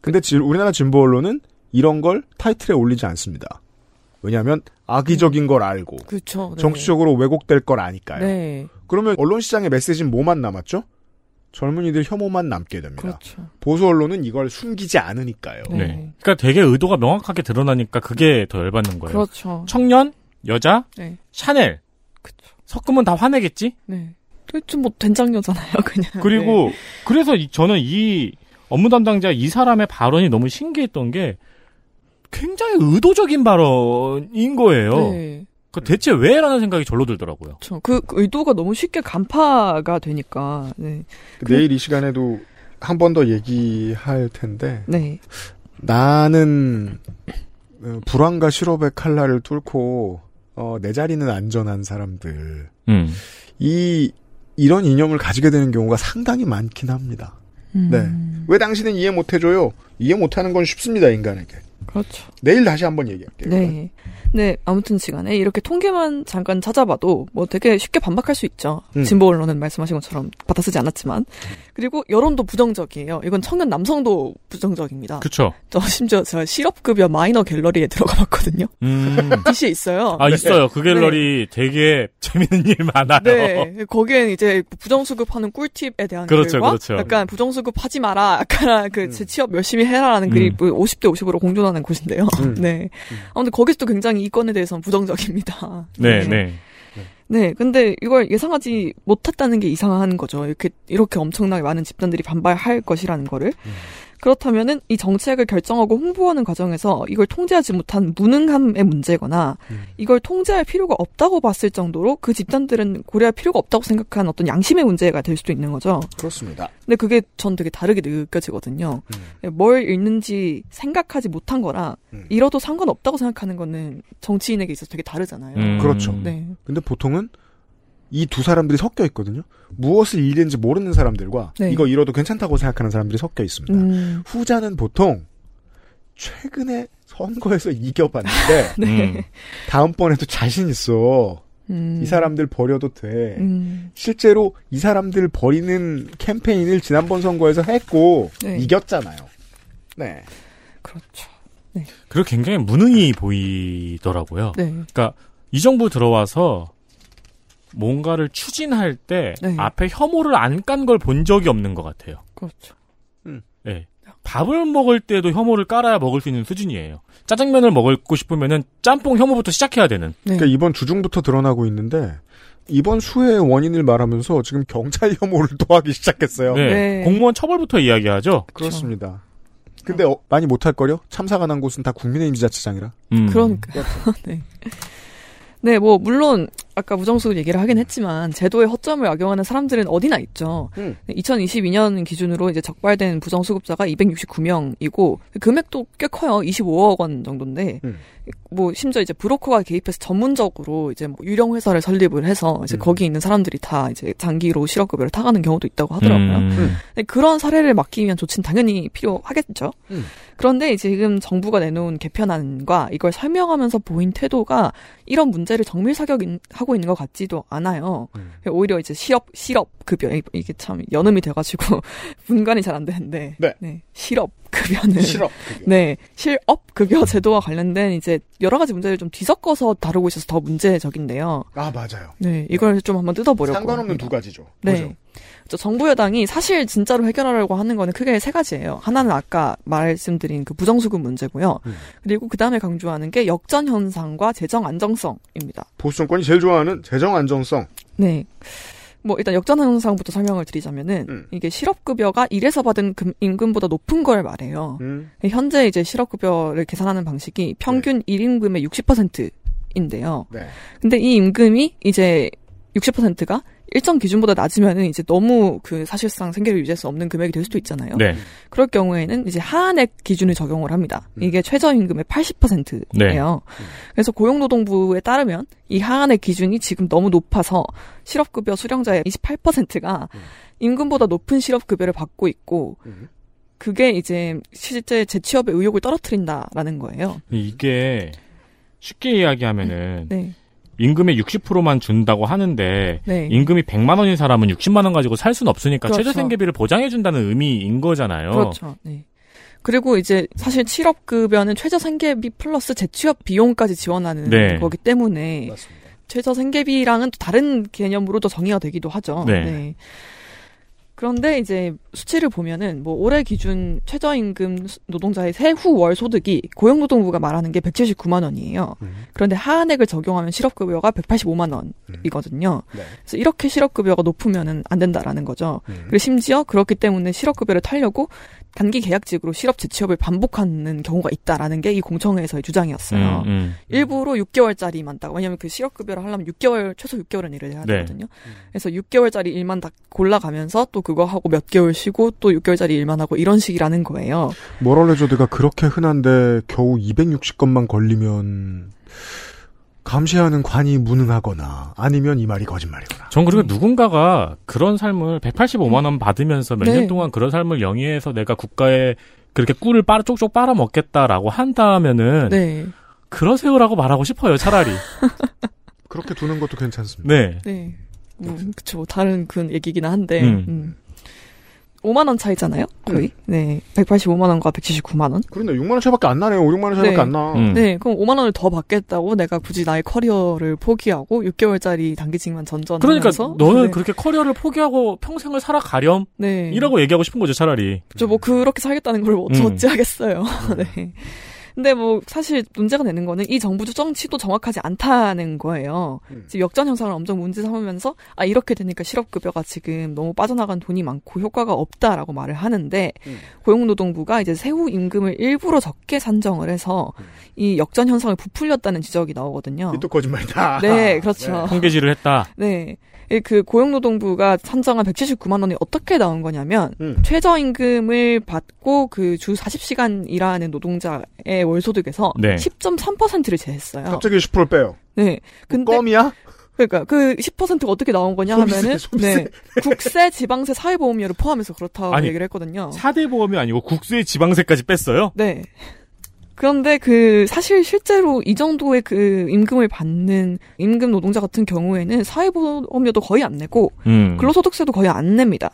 근데 우리나라 진보 언론은 이런 걸 타이틀에 올리지 않습니다. 왜냐하면 악의적인 걸 알고 그쵸, 네. 정치적으로 왜곡될 걸 아니까요. 네. 그러면 언론 시장의 메시지는 뭐만 남았죠? 젊은이들 혐오만 남게 됩니다. 그렇죠. 보수 언론은 이걸 숨기지 않으니까요. 네. 네. 그러니까 되게 의도가 명확하게 드러나니까 그게 더 열받는 거예요. 그렇죠. 청년, 여자, 샤넬 그렇죠. 섞으면 다 화내겠지? 네. 도대체 뭐 된장녀잖아요, 그냥. 그리고 그래서 저는 이 업무 담당자 이 사람의 발언이 너무 신기했던 게 굉장히 의도적인 발언인 거예요. 네. 그 대체 왜라는 생각이 절로 들더라고요. 그렇죠. 그 의도가 너무 쉽게 간파가 되니까. 네. 내일 이 시간에도 한 번 더 얘기할 텐데. 네. 나는 불안과 실업의 칼날을 뚫고 내 자리는 안전한 사람들. 이런 이념을 가지게 되는 경우가 상당히 많긴 합니다. 네. 왜 당신은 이해 못해줘요? 이해 못하는 건 쉽습니다 인간에게. 그렇죠. 내일 다시 한번 얘기할게요. 네. 네, 아무튼 시간에 이렇게 통계만 잠깐 찾아봐도 뭐 되게 쉽게 반박할 수 있죠. 진보 언론은 말씀하신 것처럼 받아쓰지 않았지만. 그리고 여론도 부정적이에요. 이건 청년 남성도 부정적입니다. 그렇죠. 저 심지어 제가 실업급여 마이너 갤러리에 들어가 봤거든요. DC에 있어요. 아, 네. 있어요. 그 갤러리 네. 되게 재밌는 일 많아요. 네. 거기엔 이제 부정수급하는 꿀팁에 대한 그렇죠, 글과 그렇죠. 약간 부정수급하지 마라. 약간 그 재취업 열심히 해라라는 글이 50대 50으로 공존하는 곳인데요. 네. 아무튼 거기서 또 굉장히 이건에 대해서는 부정적입니다. 네, 네. 네. 네, 근데 이걸 예상하지 못했다는 게 이상한 거죠. 이렇게 엄청나게 많은 집단들이 반발할 것이라는 거를. 그렇다면은 이 정책을 결정하고 홍보하는 과정에서 이걸 통제하지 못한 무능함의 문제거나 이걸 통제할 필요가 없다고 봤을 정도로 그 집단들은 고려할 필요가 없다고 생각한 어떤 양심의 문제가 될 수도 있는 거죠. 그렇습니다. 근데 그게 전 되게 다르게 느껴지거든요. 뭘 읽는지 생각하지 못한 거랑 읽어도 상관없다고 생각하는 거는 정치인에게 있어서 되게 다르잖아요. 그렇죠. 네. 근데 보통은 이 두 사람들이 섞여 있거든요. 무엇을 읽는지 모르는 사람들과 네. 이거 읽어도 괜찮다고 생각하는 사람들이 섞여 있습니다. 후자는 보통 최근에 선거에서 이겨봤는데 네. 다음번에도 자신 있어. 이 사람들 버려도 돼. 실제로 이 사람들 버리는 캠페인을 지난번 선거에서 했고 네. 이겼잖아요. 네, 그렇죠. 네. 그리고 굉장히 무능이 보이더라고요. 네. 그러니까 이 정부 들어와서 뭔가를 추진할 때 네. 앞에 혐오를 안 깐 걸 본 적이 없는 것 같아요. 그렇죠. 네. 밥을 먹을 때도 혐오를 깔아야 먹을 수 있는 수준이에요. 짜장면을 먹고 싶으면은 짬뽕 혐오부터 시작해야 되는. 네. 그러니까 이번 주중부터 드러나고 있는데 이번 수혜의 원인을 말하면서 지금 경찰 혐오를 또 하기 시작했어요. 네. 네. 공무원 처벌부터 이야기하죠. 그렇습니다. 근데 많이 못할 거려? 참사가 난 곳은 다 국민의힘 지자체장이라. 그러니까요. 네. 네, 뭐 물론 아까 부정수급 얘기를 하긴 했지만 제도의 허점을 악용하는 사람들은 어디나 있죠. 2022년 기준으로 이제 적발된 부정수급자가 269명이고 금액도 꽤 커요. 25억 원 정도인데 뭐 심지어 이제 브로커가 개입해서 전문적으로 이제 뭐 유령 회사를 설립을 해서 이제 거기 있는 사람들이 다 이제 장기로 실업급여를 타가는 경우도 있다고 하더라고요. 그런 사례를 막기 위한 조치는 당연히 필요하겠죠. 그런데 지금 정부가 내놓은 개편안과 이걸 설명하면서 보인 태도가 이런 문제를 정밀 사격하고 있는 것 같지도 않아요. 오히려 이제 실업급여 이게 참 연음이 돼가지고 분간이 잘 안 되는데 네. 네, 실업급여는 네 실업급여 제도와 관련된 이제 여러 가지 문제를 좀 뒤섞어서 다루고 있어서 더 문제적인데요. 아 맞아요. 네 이걸 좀 한번 뜯어보려고. 상관없는 합니다. 두 가지죠. 네. 그렇죠? 정부 여당이 사실 진짜로 해결하려고 하는 거는 크게 세 가지예요. 하나는 아까 말씀드린 그 부정수급 문제고요. 그리고 그 다음에 강조하는 게 역전 현상과 재정 안정성입니다. 보수 정권이 제일 좋아하는 재정 안정성. 네. 뭐 일단 역전 현상부터 설명을 드리자면은 이게 실업급여가 일해서 받은 임금보다 높은 걸 말해요. 현재 이제 실업급여를 계산하는 방식이 평균 네. 1임금의 60%인데요. 네. 근데 이 임금이 이제 60%가 일정 기준보다 낮으면은 이제 너무 그 사실상 생계를 유지할 수 없는 금액이 될 수도 있잖아요. 네. 그럴 경우에는 이제 하한액 기준을 적용을 합니다. 이게 최저임금의 80%예요. 네. 그래서 고용노동부에 따르면 이 하한액 기준이 지금 너무 높아서 실업급여 수령자의 28%가 임금보다 높은 실업급여를 받고 있고 그게 이제 실제 재취업의 의욕을 떨어뜨린다라는 거예요. 이게 쉽게 이야기하면은 네. 임금의 60%만 준다고 하는데 네. 임금이 100만 원인 사람은 60만 원 가지고 살 수는 없으니까 그렇죠. 최저 생계비를 보장해 준다는 의미인 거잖아요. 그렇죠. 네. 그리고 이제 사실 실업급여는 최저 생계비 플러스 재취업 비용까지 지원하는 네. 거기 때문에 맞습니다. 최저 생계비랑은 또 다른 개념으로 또 정의가 되기도 하죠. 네. 네. 그런데 이제 수치를 보면은 뭐 올해 기준 최저임금 노동자의 세후 월 소득이 고용노동부가 말하는 게 179만 원이에요. 그런데 하한액을 적용하면 실업급여가 185만 원이거든요. 네. 그래서 이렇게 실업급여가 높으면은 안 된다라는 거죠. 그리고 심지어 그렇기 때문에 실업급여를 타려고 단기 계약직으로 실업 재취업을 반복하는 경우가 있다라는 게 이 공청회에서의 주장이었어요. 일부러 6개월짜리만 딱 왜냐하면 그 실업급여를 하려면 6개월 최소 6개월은 일을 해야 네. 되거든요. 그래서 6개월짜리 일만 딱 골라가면서 또 그거 하고 몇 개월 쉬고 또 6개월짜리 일만 하고 이런 식이라는 거예요. 모럴 해저드가 그렇게 흔한데 겨우 260건만 걸리면 감시하는 관이 무능하거나 아니면 이 말이 거짓말이구나. 전 그리고 누군가가 그런 삶을 185만 원 받으면서 몇 년 동안 그런 삶을 영위해서 내가 국가에 그렇게 꿀을 쪽쪽 빨아먹겠다라고 한다면은 네. 그러세요라고 말하고 싶어요. 차라리. 그렇게 두는 것도 괜찮습니다. 네. 네. 그쵸. 다른 그 얘기긴 한데 5만원 차이잖아요. 거의. 네. 185만원과 179만원. 그런데 6만원 차이밖에 안 나네요. 5, 6만원 차이밖에 안 나. 네. 그럼 5만원을 더 받겠다고 내가 굳이 나의 커리어를 포기하고 6개월짜리 단기직만 전전하면서. 그러니까 너는 네. 그렇게 커리어를 포기하고 평생을 살아가렴. 네. 이라고 얘기하고 싶은 거죠. 차라리. 저 뭐 그렇게 살겠다는 걸 어찌 하겠어요. 네. 근데 뭐 사실 문제가 되는 거는 이 정부 정치도 정확하지 않다는 거예요. 지금 역전 현상을 엄청 문제 삼으면서 아 이렇게 되니까 실업급여가 지금 너무 빠져나간 돈이 많고 효과가 없다라고 말을 하는데 고용노동부가 이제 세후 임금을 일부러 적게 산정을 해서 이 역전 현상을 부풀렸다는 지적이 나오거든요. 이 또 거짓말이다. 네, 그렇죠. 네. 통계질을 했다. 네. 그 고용노동부가 산정한 179만 원이 어떻게 나온 거냐면 최저임금을 받고 그 주 40시간 일하는 노동자의 월소득에서 네. 10.3%를 제했어요. 갑자기 10% 빼요. 네. 근데 껌이야? 그러니까 그 10%가 어떻게 나온 거냐 하면은 소비세. 네. 국세, 지방세, 사회보험료를 포함해서 그렇다고 아니, 얘기를 했거든요. 4대 보험이 아니고 국세, 지방세까지 뺐어요? 네. 그런데 그 사실 실제로 이 정도의 그 임금을 받는 임금 노동자 같은 경우에는 사회보험료도 거의 안 내고 근로소득세도 거의 안 냅니다.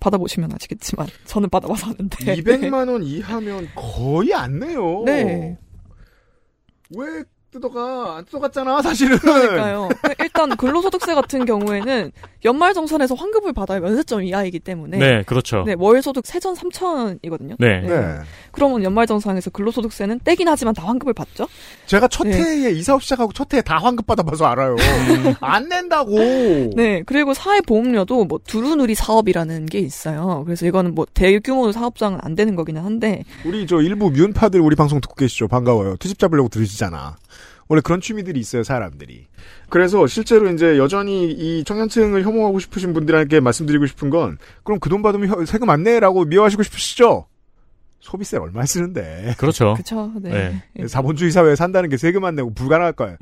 받아보시면 아시겠지만 저는 받아봐서 아는데 200만 원 이하면 거의 안 내요. 네. 왜 뜯어가? 안 뜯어갔잖아 사실은. 그러니까요. 일단 근로소득세 같은 경우에는 연말정산에서 환급을 받아야 면세점 이하이기 때문에 네, 그렇죠. 네, 월소득 세전 3,000원이거든요. 네. 네. 네. 그러면 연말정산에서 근로소득세는 떼긴 하지만 다 환급을 받죠. 제가 첫 네. 해에 이사업 시작하고 첫 해에 다 환급 받아봐서 알아요. 안 낸다고. 네. 그리고 사회보험료도 뭐 두루누리 사업이라는 게 있어요. 그래서 이거는 뭐 대규모 사업장은 안 되는 거기는 한데 우리 저 일부 윤파들 우리 방송 듣고 계시죠. 반가워요. 트집 잡으려고 들으시잖아. 원래 그런 취미들이 있어요, 사람들이. 그래서 실제로 이제 여전히 이 청년층을 혐오하고 싶으신 분들에게 말씀드리고 싶은 건 그럼 그 돈 받으면 세금 안 내라고 미워하시고 싶으시죠? 소비세를 얼마 쓰는데. 그렇죠. 그렇죠. 네. 네. 자본주의 사회에 산다는 게 세금 안 내고 불가능할 거예요.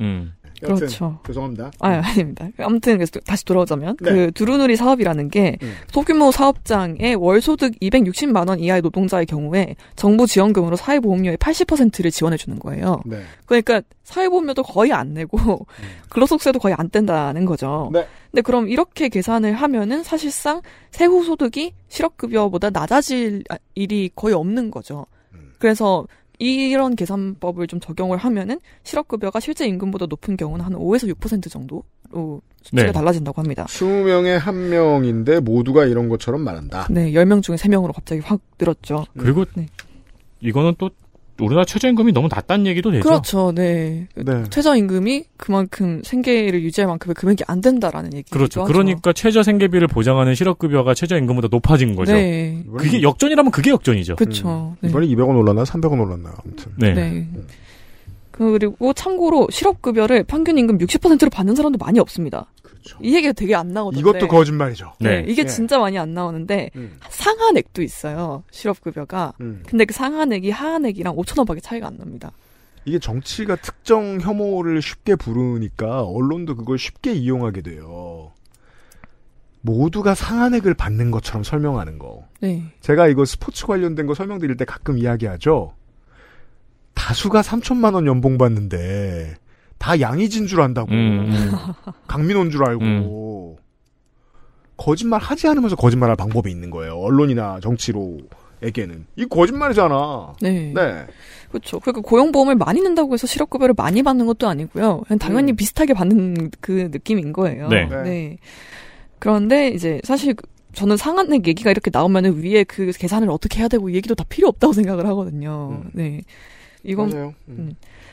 여튼, 그렇죠. 죄송합니다. 아, 아닙니다. 아무튼 다시 돌아오자면 네. 그 두루누리 사업이라는 게 소규모 사업장에 월소득 260만 원 이하의 노동자의 경우에 정부 지원금으로 사회보험료의 80%를 지원해 주는 거예요. 네. 그러니까 사회보험료도 거의 안 내고 근로소득세도 거의 안 뗀다는 거죠. 네. 근데 그럼 이렇게 계산을 하면은 사실상 세후 소득이 실업급여보다 낮아질 일이 거의 없는 거죠. 그래서 이런 계산법을 좀 적용을 하면은 실업급여가 실제 임금보다 높은 경우는 한 5에서 6% 정도로 수치가 네. 달라진다고 합니다. 20명에 1명인데 모두가 이런 것처럼 말한다. 네. 10명 중에 3명으로 갑자기 확 늘었죠. 그리고 네. 이거는 또 우리나라 최저임금이 너무 낮다는 얘기도 되죠. 그렇죠. 네. 네. 최저임금이 그만큼 생계를 유지할 만큼의 금액이 안 된다라는 얘기죠. 그렇죠. 하죠. 그러니까 최저 생계비를 보장하는 실업급여가 최저임금보다 높아진 거죠. 네. 그게 역전이라면 그게 역전이죠. 그렇죠. 네. 이번에 200원 올랐나 300원 올랐나 아무튼. 네. 네. 그리고 참고로 실업급여를 평균 임금 60%로 받는 사람도 많이 없습니다. 그렇죠. 이 얘기가 되게 안 나오던데. 이것도 거짓말이죠. 네. 네. 이게 네. 진짜 많이 안 나오는데 상한액도 있어요. 실업급여가. 근데 그 상한액이 하한액이랑 5,000원밖에 차이가 안 납니다. 이게 정치가 특정 혐오를 쉽게 부르니까 언론도 그걸 쉽게 이용하게 돼요. 모두가 상한액을 받는 것처럼 설명하는 거. 네. 제가 이거 스포츠 관련된 거 설명드릴 때 가끔 이야기하죠. 다수가 3천만 원 연봉 받는데 다 양의진 줄 안다고 강민호인 줄 알고 거짓말 하지 않으면서 거짓말할 방법이 있는 거예요. 언론이나 정치로에게는 이 거짓말이잖아. 네, 네. 그렇죠. 그러니까 고용보험을 많이 낸다고 해서 실업급여를 많이 받는 것도 아니고요. 그냥 당연히 비슷하게 받는 그 느낌인 거예요. 네. 네. 네. 그런데 이제 사실. 저는 상한액 얘기가 이렇게 나오면은 위에 그 계산을 어떻게 해야 되고 이 얘기도 다 필요 없다고 생각을 하거든요. 네. 이건. 맞아요.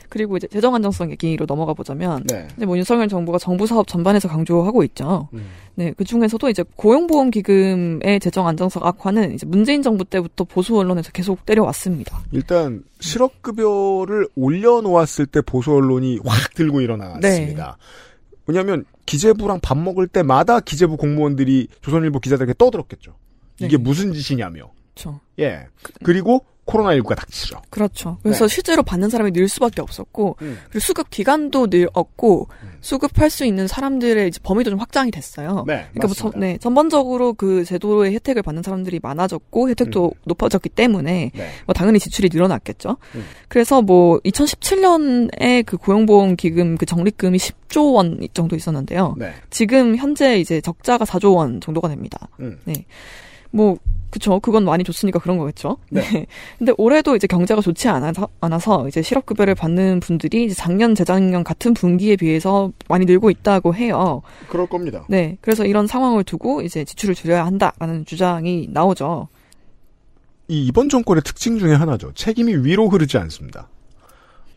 그리고 이제 재정 안정성 얘기로 넘어가 보자면. 네. 뭐 윤석열 정부가 정부 사업 전반에서 강조하고 있죠. 네. 그 중에서도 이제 고용보험기금의 재정 안정성 악화는 이제 문재인 정부 때부터 보수 언론에서 계속 때려왔습니다. 일단 실업급여를 올려놓았을 때 보수 언론이 확 들고 일어났습니다. 네. 왜냐하면 기재부랑 밥 먹을 때마다 기재부 공무원들이 조선일보 기자들에게 떠들었겠죠. 이게 네. 무슨 짓이냐며. 그렇죠. 예. 그리고 코로나19가 닥치죠. 그렇죠. 그래서 네. 실제로 받는 사람이 늘 수밖에 없었고 그리고 수급 기간도 늘 없고 수급할 수 있는 사람들의 이제 범위도 좀 확장이 됐어요. 네, 그러니까 맞습니다. 뭐 전반적으로 그 제도의 혜택을 받는 사람들이 많아졌고 혜택도 높아졌기 때문에 네. 뭐 당연히 지출이 늘어났겠죠. 그래서 뭐 2017년에 그 고용보험 기금 그 적립금이 10조 원 정도 있었는데요. 네. 지금 현재 이제 적자가 4조 원 정도가 됩니다. 네. 뭐 그쵸. 그건 많이 좋으니까 그런 거겠죠. 네. 근데 올해도 이제 경제가 좋지 않아서 이제 실업급여를 받는 분들이 이제 작년, 재작년 같은 분기에 비해서 많이 늘고 있다고 해요. 그럴 겁니다. 네. 그래서 이런 상황을 두고 이제 지출을 줄여야 한다라는 주장이 나오죠. 이 이번 정권의 특징 중에 하나죠. 책임이 위로 흐르지 않습니다.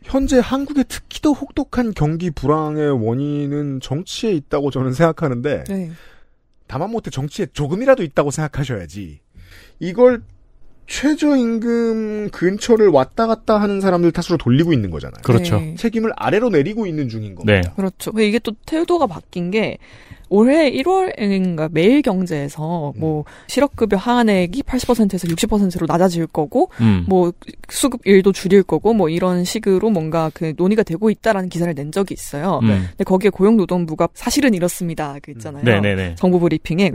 현재 한국의 특히 더 혹독한 경기 불황의 원인은 정치에 있다고 저는 생각하는데 네. 다만 못해 정치에 조금이라도 있다고 생각하셔야지. 이걸 최저임금 근처를 왔다 갔다 하는 사람들 탓으로 돌리고 있는 거잖아요. 그렇죠. 네. 책임을 아래로 내리고 있는 중인 겁니다. 네. 그렇죠. 이게 또 태도가 바뀐 게 올해 1월인가 매일경제에서 뭐 실업급여 하한액이 80%에서 60%로 낮아질 거고 뭐 수급일도 줄일 거고 뭐 이런 식으로 뭔가 그 논의가 되고 있다라는 기사를 낸 적이 있어요. 근데 거기에 고용노동부가 사실은 이렇습니다. 그 있잖아요. 네네네. 정부 브리핑에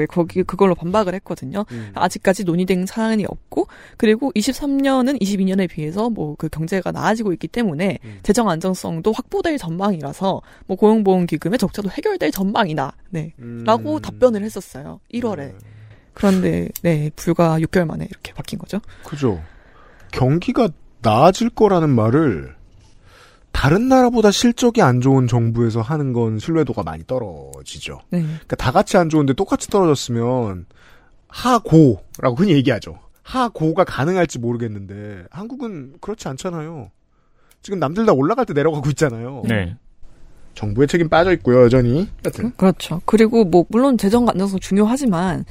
그걸로 반박을 했거든요. 아직까지 논의된 사안이 없고 그리고 23년은 22년에 비해서 뭐 그 경제가 나아지고 있기 때문에 재정 안정성도 확보될 전망이라서 뭐 고용보험기금의 적자도 해결될 전망이다. 네. 라고 답변을 했었어요. 1월에. 그런데, 네, 불과 6개월 만에 이렇게 바뀐 거죠. 그죠. 경기가 나아질 거라는 말을 다른 나라보다 실적이 안 좋은 정부에서 하는 건 신뢰도가 많이 떨어지죠. 네. 그러니까 다 같이 안 좋은데 똑같이 떨어졌으면 하고라고 흔히 얘기하죠. 하고가 가능할지 모르겠는데 한국은 그렇지 않잖아요. 지금 남들 다 올라갈 때 내려가고 있잖아요. 네. 정부의 책임 빠져 있고요, 여전히. 하여튼. 그렇죠. 그리고 뭐 물론 재정 안정성 중요하지만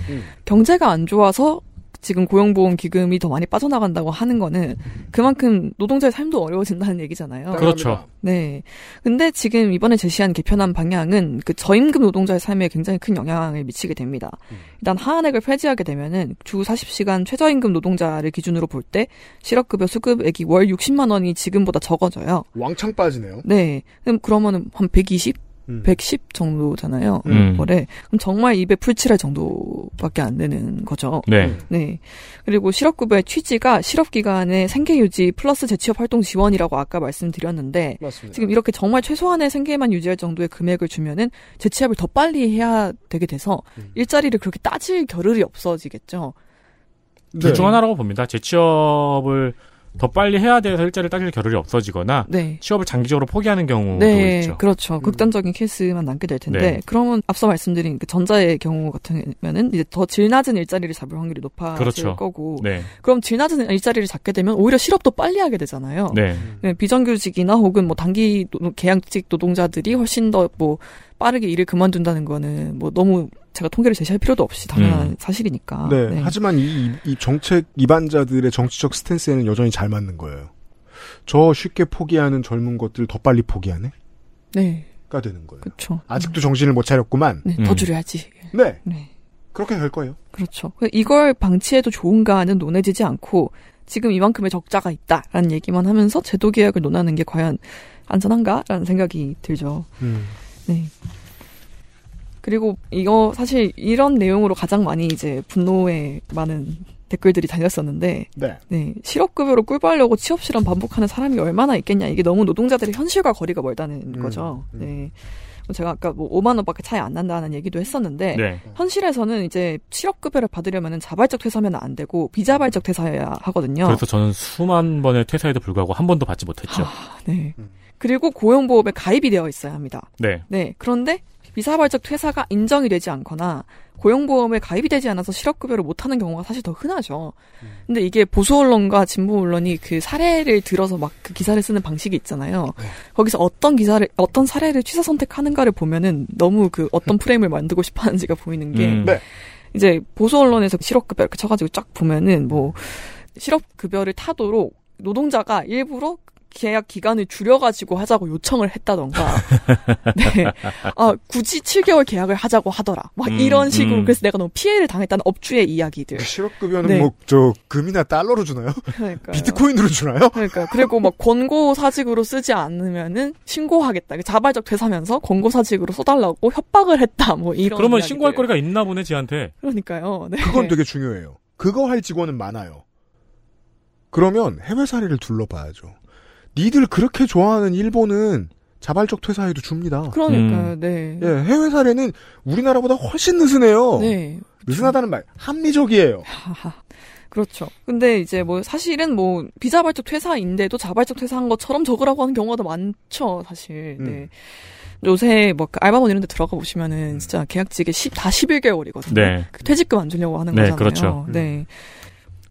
경제가 안 좋아서 지금 고용보험 기금이 더 많이 빠져나간다고 하는 거는 그만큼 노동자의 삶도 어려워진다는 얘기잖아요. 그렇죠. 네. 근데 지금 이번에 제시한 개편안 방향은 그 저임금 노동자의 삶에 굉장히 큰 영향을 미치게 됩니다. 일단 하한액을 폐지하게 되면은 주 40시간 최저임금 노동자를 기준으로 볼 때 실업급여 수급액이 월 60만 원이 지금보다 적어져요. 왕창 빠지네요. 네. 그럼 그러면은 한 120? 110 정도잖아요. 월에. 그럼 정말 입에 풀칠할 정도밖에 안 되는 거죠. 네. 네. 그리고 실업급여의 취지가 실업기간의 생계유지 플러스 재취업 활동 지원이라고 아까 말씀드렸는데 맞습니다. 지금 이렇게 정말 최소한의 생계만 유지할 정도의 금액을 주면은 재취업을 더 빨리 해야 되게 돼서 일자리를 그렇게 따질 겨를이 없어지겠죠. 네. 둘 중 하나라고 봅니다. 재취업을 더 빨리 해야 돼서 일자리를 따질 겨를이 없어지거나 네. 취업을 장기적으로 포기하는 경우도 네, 있죠. 그렇죠. 극단적인 케이스만 남게 될 텐데 네. 그러면 앞서 말씀드린 그 전자의 경우 같은 경우는 이제 더 질 낮은 일자리를 잡을 확률이 높아질 그렇죠. 거고 네. 그럼 질 낮은 일자리를 잡게 되면 오히려 실업도 빨리 하게 되잖아요. 네. 비정규직이나 혹은 뭐 단기 계약직 노동자들이 훨씬 더 뭐 빠르게 일을 그만둔다는 거는 뭐 너무 제가 통계를 제시할 필요도 없이 당연한 사실이니까. 네. 네. 하지만 이 정책 이반자들의 정치적 스탠스에는 여전히 잘 맞는 거예요. 저 쉽게 포기하는 젊은 것들 더 빨리 포기하네? 네. 가 되는 거예요. 그렇죠. 아직도 정신을 못 차렸구만. 네. 더 줄여야지. 네. 네. 그렇게 될 거예요. 그렇죠. 이걸 방치해도 좋은가는 논해지지 않고 지금 이만큼의 적자가 있다라는 얘기만 하면서 제도 개혁을 논하는 게 과연 안전한가라는 생각이 들죠. 네. 그리고 이거 사실 이런 내용으로 가장 많이 이제 분노에 많은 댓글들이 달렸었는데 네. 네, 실업급여로 꿀빨려고 취업실험 반복하는 사람이 얼마나 있겠냐. 이게 너무 노동자들의 현실과 거리가 멀다는 거죠. 네. 제가 아까 뭐 5만 원밖에 차이 안 난다는 얘기도 했었는데 네. 현실에서는 이제 실업급여를 받으려면 자발적 퇴사면 안 되고 비자발적 퇴사해야 하거든요. 그래서 저는 수만 번의 퇴사에도 불구하고 한 번도 받지 못했죠. 아, 네. 그리고 고용보험에 가입이 되어 있어야 합니다. 네. 네. 그런데 비자발적 퇴사가 인정이 되지 않거나 고용보험에 가입이 되지 않아서 실업급여를 못하는 경우가 사실 더 흔하죠. 근데 이게 보수 언론과 진보 언론이 그 사례를 들어서 막 그 기사를 쓰는 방식이 있잖아요. 네. 거기서 어떤 사례를 취사 선택하는가를 보면은 너무 그 어떤 프레임을 만들고 싶어 하는지가 보이는 게 네. 이제 보수 언론에서 실업급여 이렇게 쳐가지고 쫙 보면은 뭐 실업급여를 타도록 노동자가 일부러 계약 기간을 줄여가지고 하자고 요청을 했다던가. 네. 아, 굳이 7개월 계약을 하자고 하더라. 막 이런 식으로. 그래서 내가 너무 피해를 당했다는 업주의 이야기들. 실업급여는 네. 뭐, 저, 금이나 달러로 주나요? 그러니까. 비트코인으로 주나요? 그러니까. 그리고 막 권고사직으로 쓰지 않으면은 신고하겠다. 자발적 퇴사면서 권고사직으로 써달라고 협박을 했다. 뭐 이런. 그러면 이야기들. 신고할 거리가 있나 보네, 지한테. 그러니까요. 네. 그건 되게 중요해요. 그거 할 직원은 많아요. 그러면 해외 사례를 둘러봐야죠. 니들 그렇게 좋아하는 일본은 자발적 퇴사해도 줍니다. 그러니까요. 네. 예, 해외 사례는 우리나라보다 훨씬 느슨해요. 네. 느슨하다는 말 합리적이에요. 그렇죠. 근데 이제 뭐 사실은 뭐 비자발적 퇴사인데도 자발적 퇴사한 것처럼 적으라고 하는 경우가 더 많죠, 사실. 네. 요새 뭐 알바몬 이런 데 들어가 보시면은 진짜 계약직에 다 11개월이거든요. 네. 퇴직금 안 주려고 하는 거잖아요. 네, 그렇죠. 네.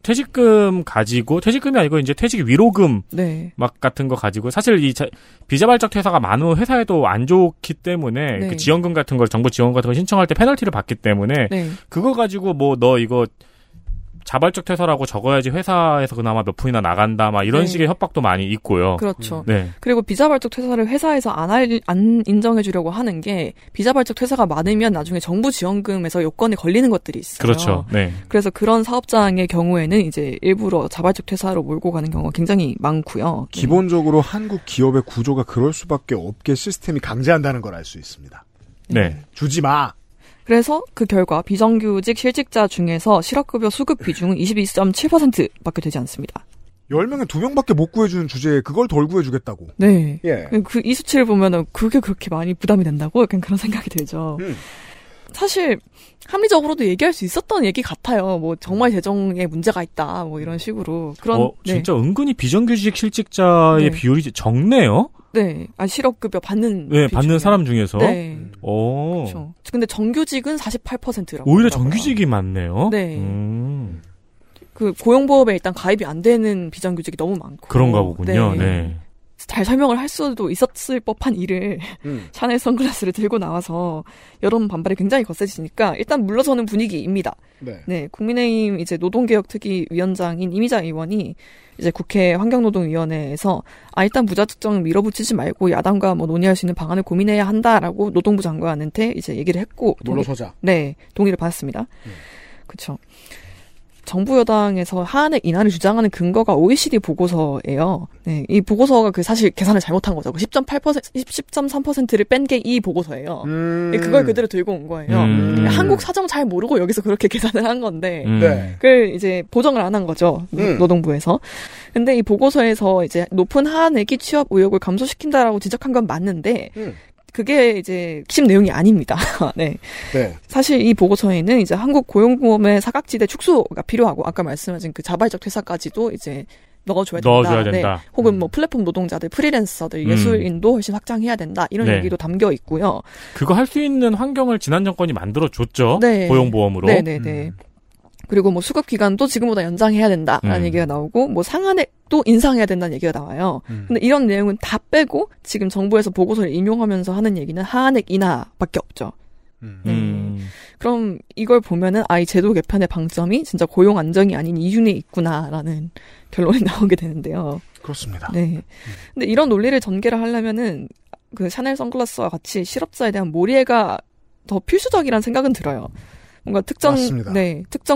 퇴직금 가지고, 퇴직금이 아니고 이제 퇴직 위로금 네. 막 같은 거 가지고, 사실 이 비자발적 퇴사가 많은 회사에도 안 좋기 때문에 네. 그 지원금 같은 걸, 정부 지원 같은 걸 신청할 때 페널티를 받기 때문에 네. 그거 가지고 뭐 너 이거 자발적 퇴사라고 적어야지 회사에서 그나마 몇 푼이나 나간다, 막 이런 네. 식의 협박도 많이 있고요. 그렇죠. 네. 그리고 비자발적 퇴사를 회사에서 안 인정해주려고 하는 게, 비자발적 퇴사가 많으면 나중에 정부 지원금에서 요건에 걸리는 것들이 있어요. 그렇죠. 네. 그래서 그런 사업장의 경우에는 이제 일부러 자발적 퇴사로 몰고 가는 경우가 굉장히 많고요. 기본적으로 네. 한국 기업의 구조가 그럴 수밖에 없게 시스템이 강제한다는 걸 알 수 있습니다. 네. 주지 마! 그래서 그 결과 비정규직 실직자 중에서 실업급여 수급 비중은 22.7%밖에 되지 않습니다. 10명에 2명밖에 못 구해주는 주제에 그걸 덜 구해주겠다고. 네. 예. 그 이 수치를 보면은 그게 그렇게 많이 부담이 된다고? 약간 그런 생각이 들죠. 사실 합리적으로도 얘기할 수 있었던 얘기 같아요. 뭐 정말 재정에 문제가 있다. 뭐 이런 식으로. 그런. 진짜 네. 은근히 비정규직 실직자의 네. 비율이 적네요. 네, 아 실업급여 받는 네, 받는 사람 중에서. 네. 그렇죠. 근데 정규직은 48%라고. 오히려 정규직이 많네요. 네. 그 고용보험에 일단 가입이 안 되는 비정규직이 너무 많고. 그런가 보군요. 네. 네. 잘 설명을 할 수도 있었을 법한 일을 샤넬 선글라스를 들고 나와서 여론 반발이 굉장히 거세지니까 일단 물러서는 분위기입니다. 네. 네, 국민의힘 이제 노동개혁특위위원장인 이미자 의원이 이제 국회 환경노동위원회에서 일단 부자특정을 밀어붙이지 말고 야당과 뭐 논의할 수 있는 방안을 고민해야 한다라고 노동부 장관한테 이제 얘기를 했고 물러서자. 네, 동의를 받았습니다. 그렇죠. 정부 여당에서 하한의 인하를 주장하는 근거가 OECD 보고서예요. 네, 이 보고서가 그 사실 계산을 잘못한 거죠. 10.3%를 뺀 게 이 보고서예요. 그걸 그대로 들고 온 거예요. 한국 사정 잘 모르고 여기서 그렇게 계산을 한 건데 네. 그걸 이제 보정을 안 한 거죠. 노동부에서. 근데 이 보고서에서 이제 높은 하한액이 취업 의욕을 감소시킨다라고 지적한 건 맞는데 그게 이제 핵심 내용이 아닙니다. 네. 네. 사실 이 보고서에는 이제 한국 고용보험의 사각지대 축소가 필요하고 아까 말씀하신 그 자발적 퇴사까지도 이제 넣어줘야 된다. 된다. 네. 혹은 뭐 플랫폼 노동자들, 프리랜서들, 예술인도 훨씬 확장해야 된다. 이런 네. 얘기도 담겨 있고요. 그거 할 수 있는 환경을 지난 정권이 만들어 줬죠. 네. 고용보험으로. 네네네. 그리고 뭐 수급 기간도 지금보다 연장해야 된다라는 얘기가 나오고 뭐 상한액도 인상해야 된다는 얘기가 나와요. 근데 이런 내용은 다 빼고 지금 정부에서 보고서를 인용하면서 하는 얘기는 하한액 인하밖에 없죠. 그럼 이걸 보면은 이 제도 개편의 방점이 진짜 고용 안정이 아닌 이윤에 있구나라는 결론이 나오게 되는데요. 그렇습니다. 네. 근데 이런 논리를 전개를 하려면은 그 샤넬 선글라스와 같이 실업자에 대한 몰이해가 더 필수적이라는 생각은 들어요. 뭔가 특정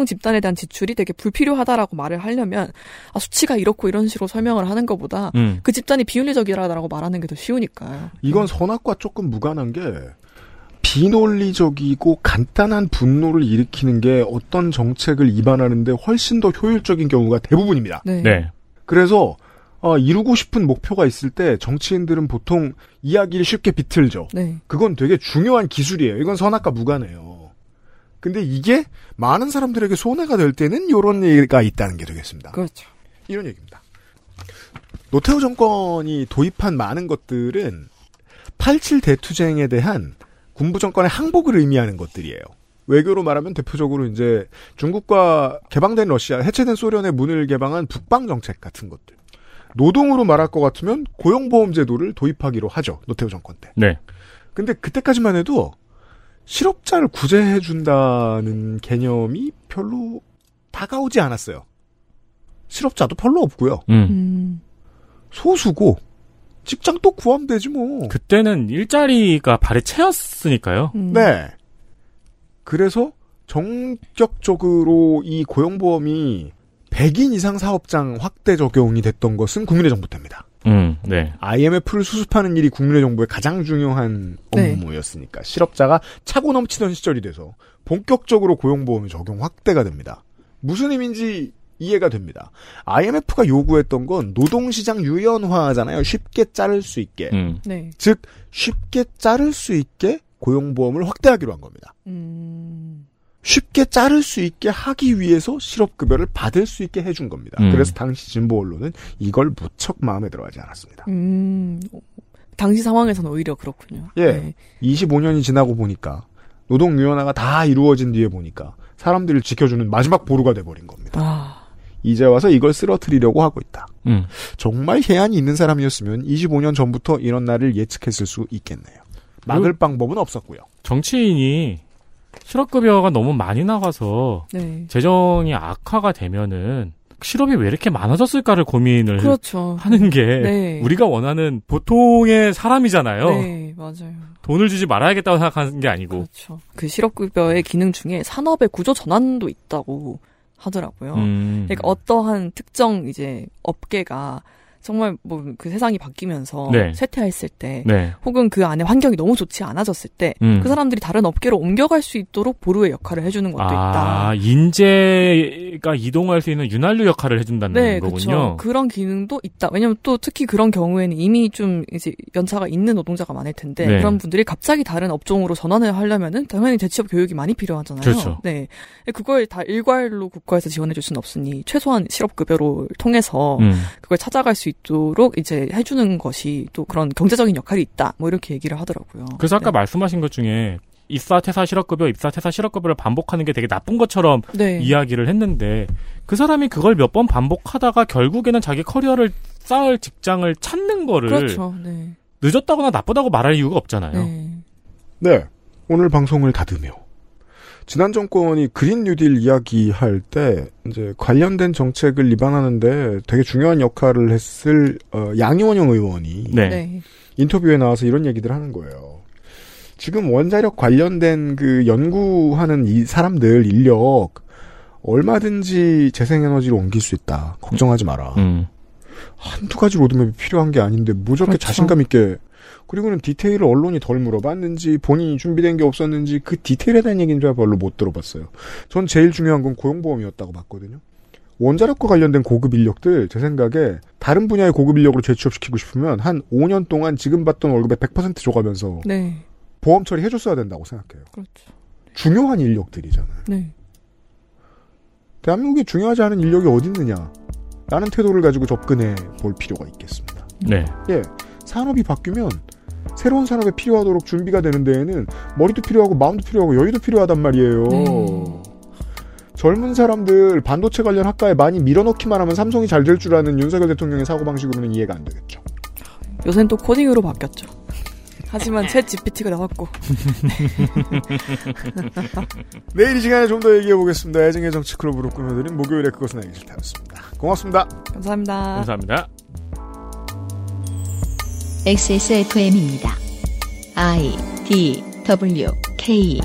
집단에 대한 지출이 되게 불필요하다라고 말을 하려면 수치가 이렇고 이런 식으로 설명을 하는 것보다 그 집단이 비윤리적이라고 말하는 게 더 쉬우니까요. 이건 선악과 조금 무관한 게 비논리적이고 간단한 분노를 일으키는 게 어떤 정책을 입안하는데 훨씬 더 효율적인 경우가 대부분입니다. 네. 네. 그래서 이루고 싶은 목표가 있을 때 정치인들은 보통 이야기를 쉽게 비틀죠. 네. 그건 되게 중요한 기술이에요. 이건 선악과 무관해요. 근데 이게 많은 사람들에게 손해가 될 때는 이런 얘기가 있다는 게 되겠습니다. 그렇죠. 이런 얘기입니다. 노태우 정권이 도입한 많은 것들은 87 대투쟁에 대한 군부 정권의 항복을 의미하는 것들이에요. 외교로 말하면 대표적으로 이제 중국과 개방된 러시아, 해체된 소련의 문을 개방한 북방 정책 같은 것들. 노동으로 말할 것 같으면 고용보험 제도를 도입하기로 하죠. 노태우 정권 때. 네. 근데 그때까지만 해도 실업자를 구제해준다는 개념이 별로 다가오지 않았어요. 실업자도 별로 없고요. 소수고 직장 또 구하면 되지 뭐. 그때는 일자리가 발에 채였으니까요. 네. 그래서 전격적으로 이 고용보험이 100인 이상 사업장 확대 적용이 됐던 것은 국민의 정부 때입니다. 네. IMF를 수습하는 일이 국민의 정부의 가장 중요한 업무였으니까. 네. 실업자가 차고 넘치던 시절이 돼서 본격적으로 고용보험 적용 확대가 됩니다. 무슨 의미인지 이해가 됩니다. IMF가 요구했던 건 노동시장 유연화잖아요. 쉽게 자를 수 있게. 네. 즉 쉽게 자를 수 있게 고용보험을 확대하기로 한 겁니다. 쉽게 자를 수 있게 하기 위해서 실업급여를 받을 수 있게 해준 겁니다. 그래서 당시 진보 언론은 이걸 무척 마음에 들어하지 않았습니다. 당시 상황에서는 오히려 그렇군요. 예, 네. 25년이 지나고 보니까 노동 유연화가 다 이루어진 뒤에 보니까 사람들을 지켜주는 마지막 보루가 돼버린 겁니다. 아. 이제 와서 이걸 쓰러뜨리려고 하고 있다. 정말 해안이 있는 사람이었으면 25년 전부터 이런 날을 예측했을 수 있겠네요. 막을 방법은 없었고요. 정치인이 실업급여가 너무 많이 나가서 네. 재정이 악화가 되면은 실업이 왜 이렇게 많아졌을까를 고민을 그렇죠. 하는 게 네. 우리가 원하는 보통의 사람이잖아요. 네, 맞아요. 돈을 주지 말아야겠다고 생각하는 게 아니고. 그렇죠. 그 실업급여의 기능 중에 산업의 구조 전환도 있다고 하더라고요. 그러니까 어떠한 특정 이제 업계가 정말 뭐 그 세상이 바뀌면서 네. 쇠퇴했을 때 네. 혹은 그 안에 환경이 너무 좋지 않아졌을 때 그 사람들이 다른 업계로 옮겨갈 수 있도록 보루의 역할을 해주는 것도 있다. 인재가 이동할 수 있는 윤활유 역할을 해준다는 네, 거군요. 그쵸. 그런 기능도 있다. 왜냐하면 또 특히 그런 경우에는 이미 좀 이제 연차가 있는 노동자가 많을 텐데 네. 그런 분들이 갑자기 다른 업종으로 전환을 하려면은 당연히 대체업 교육이 많이 필요하잖아요. 그렇죠. 네, 그걸 다 일괄로 국가에서 지원해줄 수는 없으니 최소한 실업급여로 통해서 그걸 찾아갈 수 있도록 이제 해주는 것이 또 그런 경제적인 역할이 있다. 뭐 이렇게 얘기를 하더라고요. 그래서 아까 네. 말씀하신 것 중에 입사, 퇴사, 실업급여, 입사, 퇴사, 실업급여를 반복하는 게 되게 나쁜 것처럼 네. 이야기를 했는데 그 사람이 그걸 몇 번 반복하다가 결국에는 자기 커리어를 쌓을 직장을 찾는 거를 그렇죠. 네. 늦었다거나 나쁘다고 말할 이유가 없잖아요. 네. 네. 오늘 방송을 다듬며 지난 정권이 그린 뉴딜 이야기할 때 이제 관련된 정책을 입안하는데 되게 중요한 역할을 했을 양이원영 의원이 네. 인터뷰에 나와서 이런 얘기들 하는 거예요. 지금 원자력 관련된 그 연구하는 이 사람들 인력 얼마든지 재생에너지로 옮길 수 있다. 걱정하지 마라. 한두 가지 로드맵이 필요한 게 아닌데 무조건 그렇죠. 자신감 있게. 그리고는 디테일을 언론이 덜 물어봤는지 본인이 준비된 게 없었는지 그 디테일에 대한 얘기인 줄 별로 못 들어봤어요. 전 제일 중요한 건 고용보험이었다고 봤거든요. 원자력과 관련된 고급 인력들 제 생각에 다른 분야의 고급 인력으로 재취업시키고 싶으면 한 5년 동안 지금 받던 월급의 100% 줘가면서 네. 보험 처리해줬어야 된다고 생각해요. 그렇죠. 중요한 인력들이잖아요. 네. 대한민국이 중요하지 않은 인력이 어디 있느냐 라는 태도를 가지고 접근해 볼 필요가 있겠습니다. 네. 예. 산업이 바뀌면 새로운 산업에 필요하도록 준비가 되는 데에는 머리도 필요하고 마음도 필요하고 여유도 필요하단 말이에요. 젊은 사람들 반도체 관련 학과에 많이 밀어넣기만 하면 삼성이 잘 될 줄 아는 윤석열 대통령의 사고방식으로는 이해가 안 되겠죠. 요새는 또 코딩으로 바뀌었죠. 하지만 챗 GPT가 나왔고. 내일 이 시간에 좀 더 얘기해보겠습니다. 애증의 정치클럽으로 꾸며드린 목요일에 그것은 알기 싫다였습니다. 고맙습니다. 감사합니다. 감사합니다. XSFM입니다. IDWK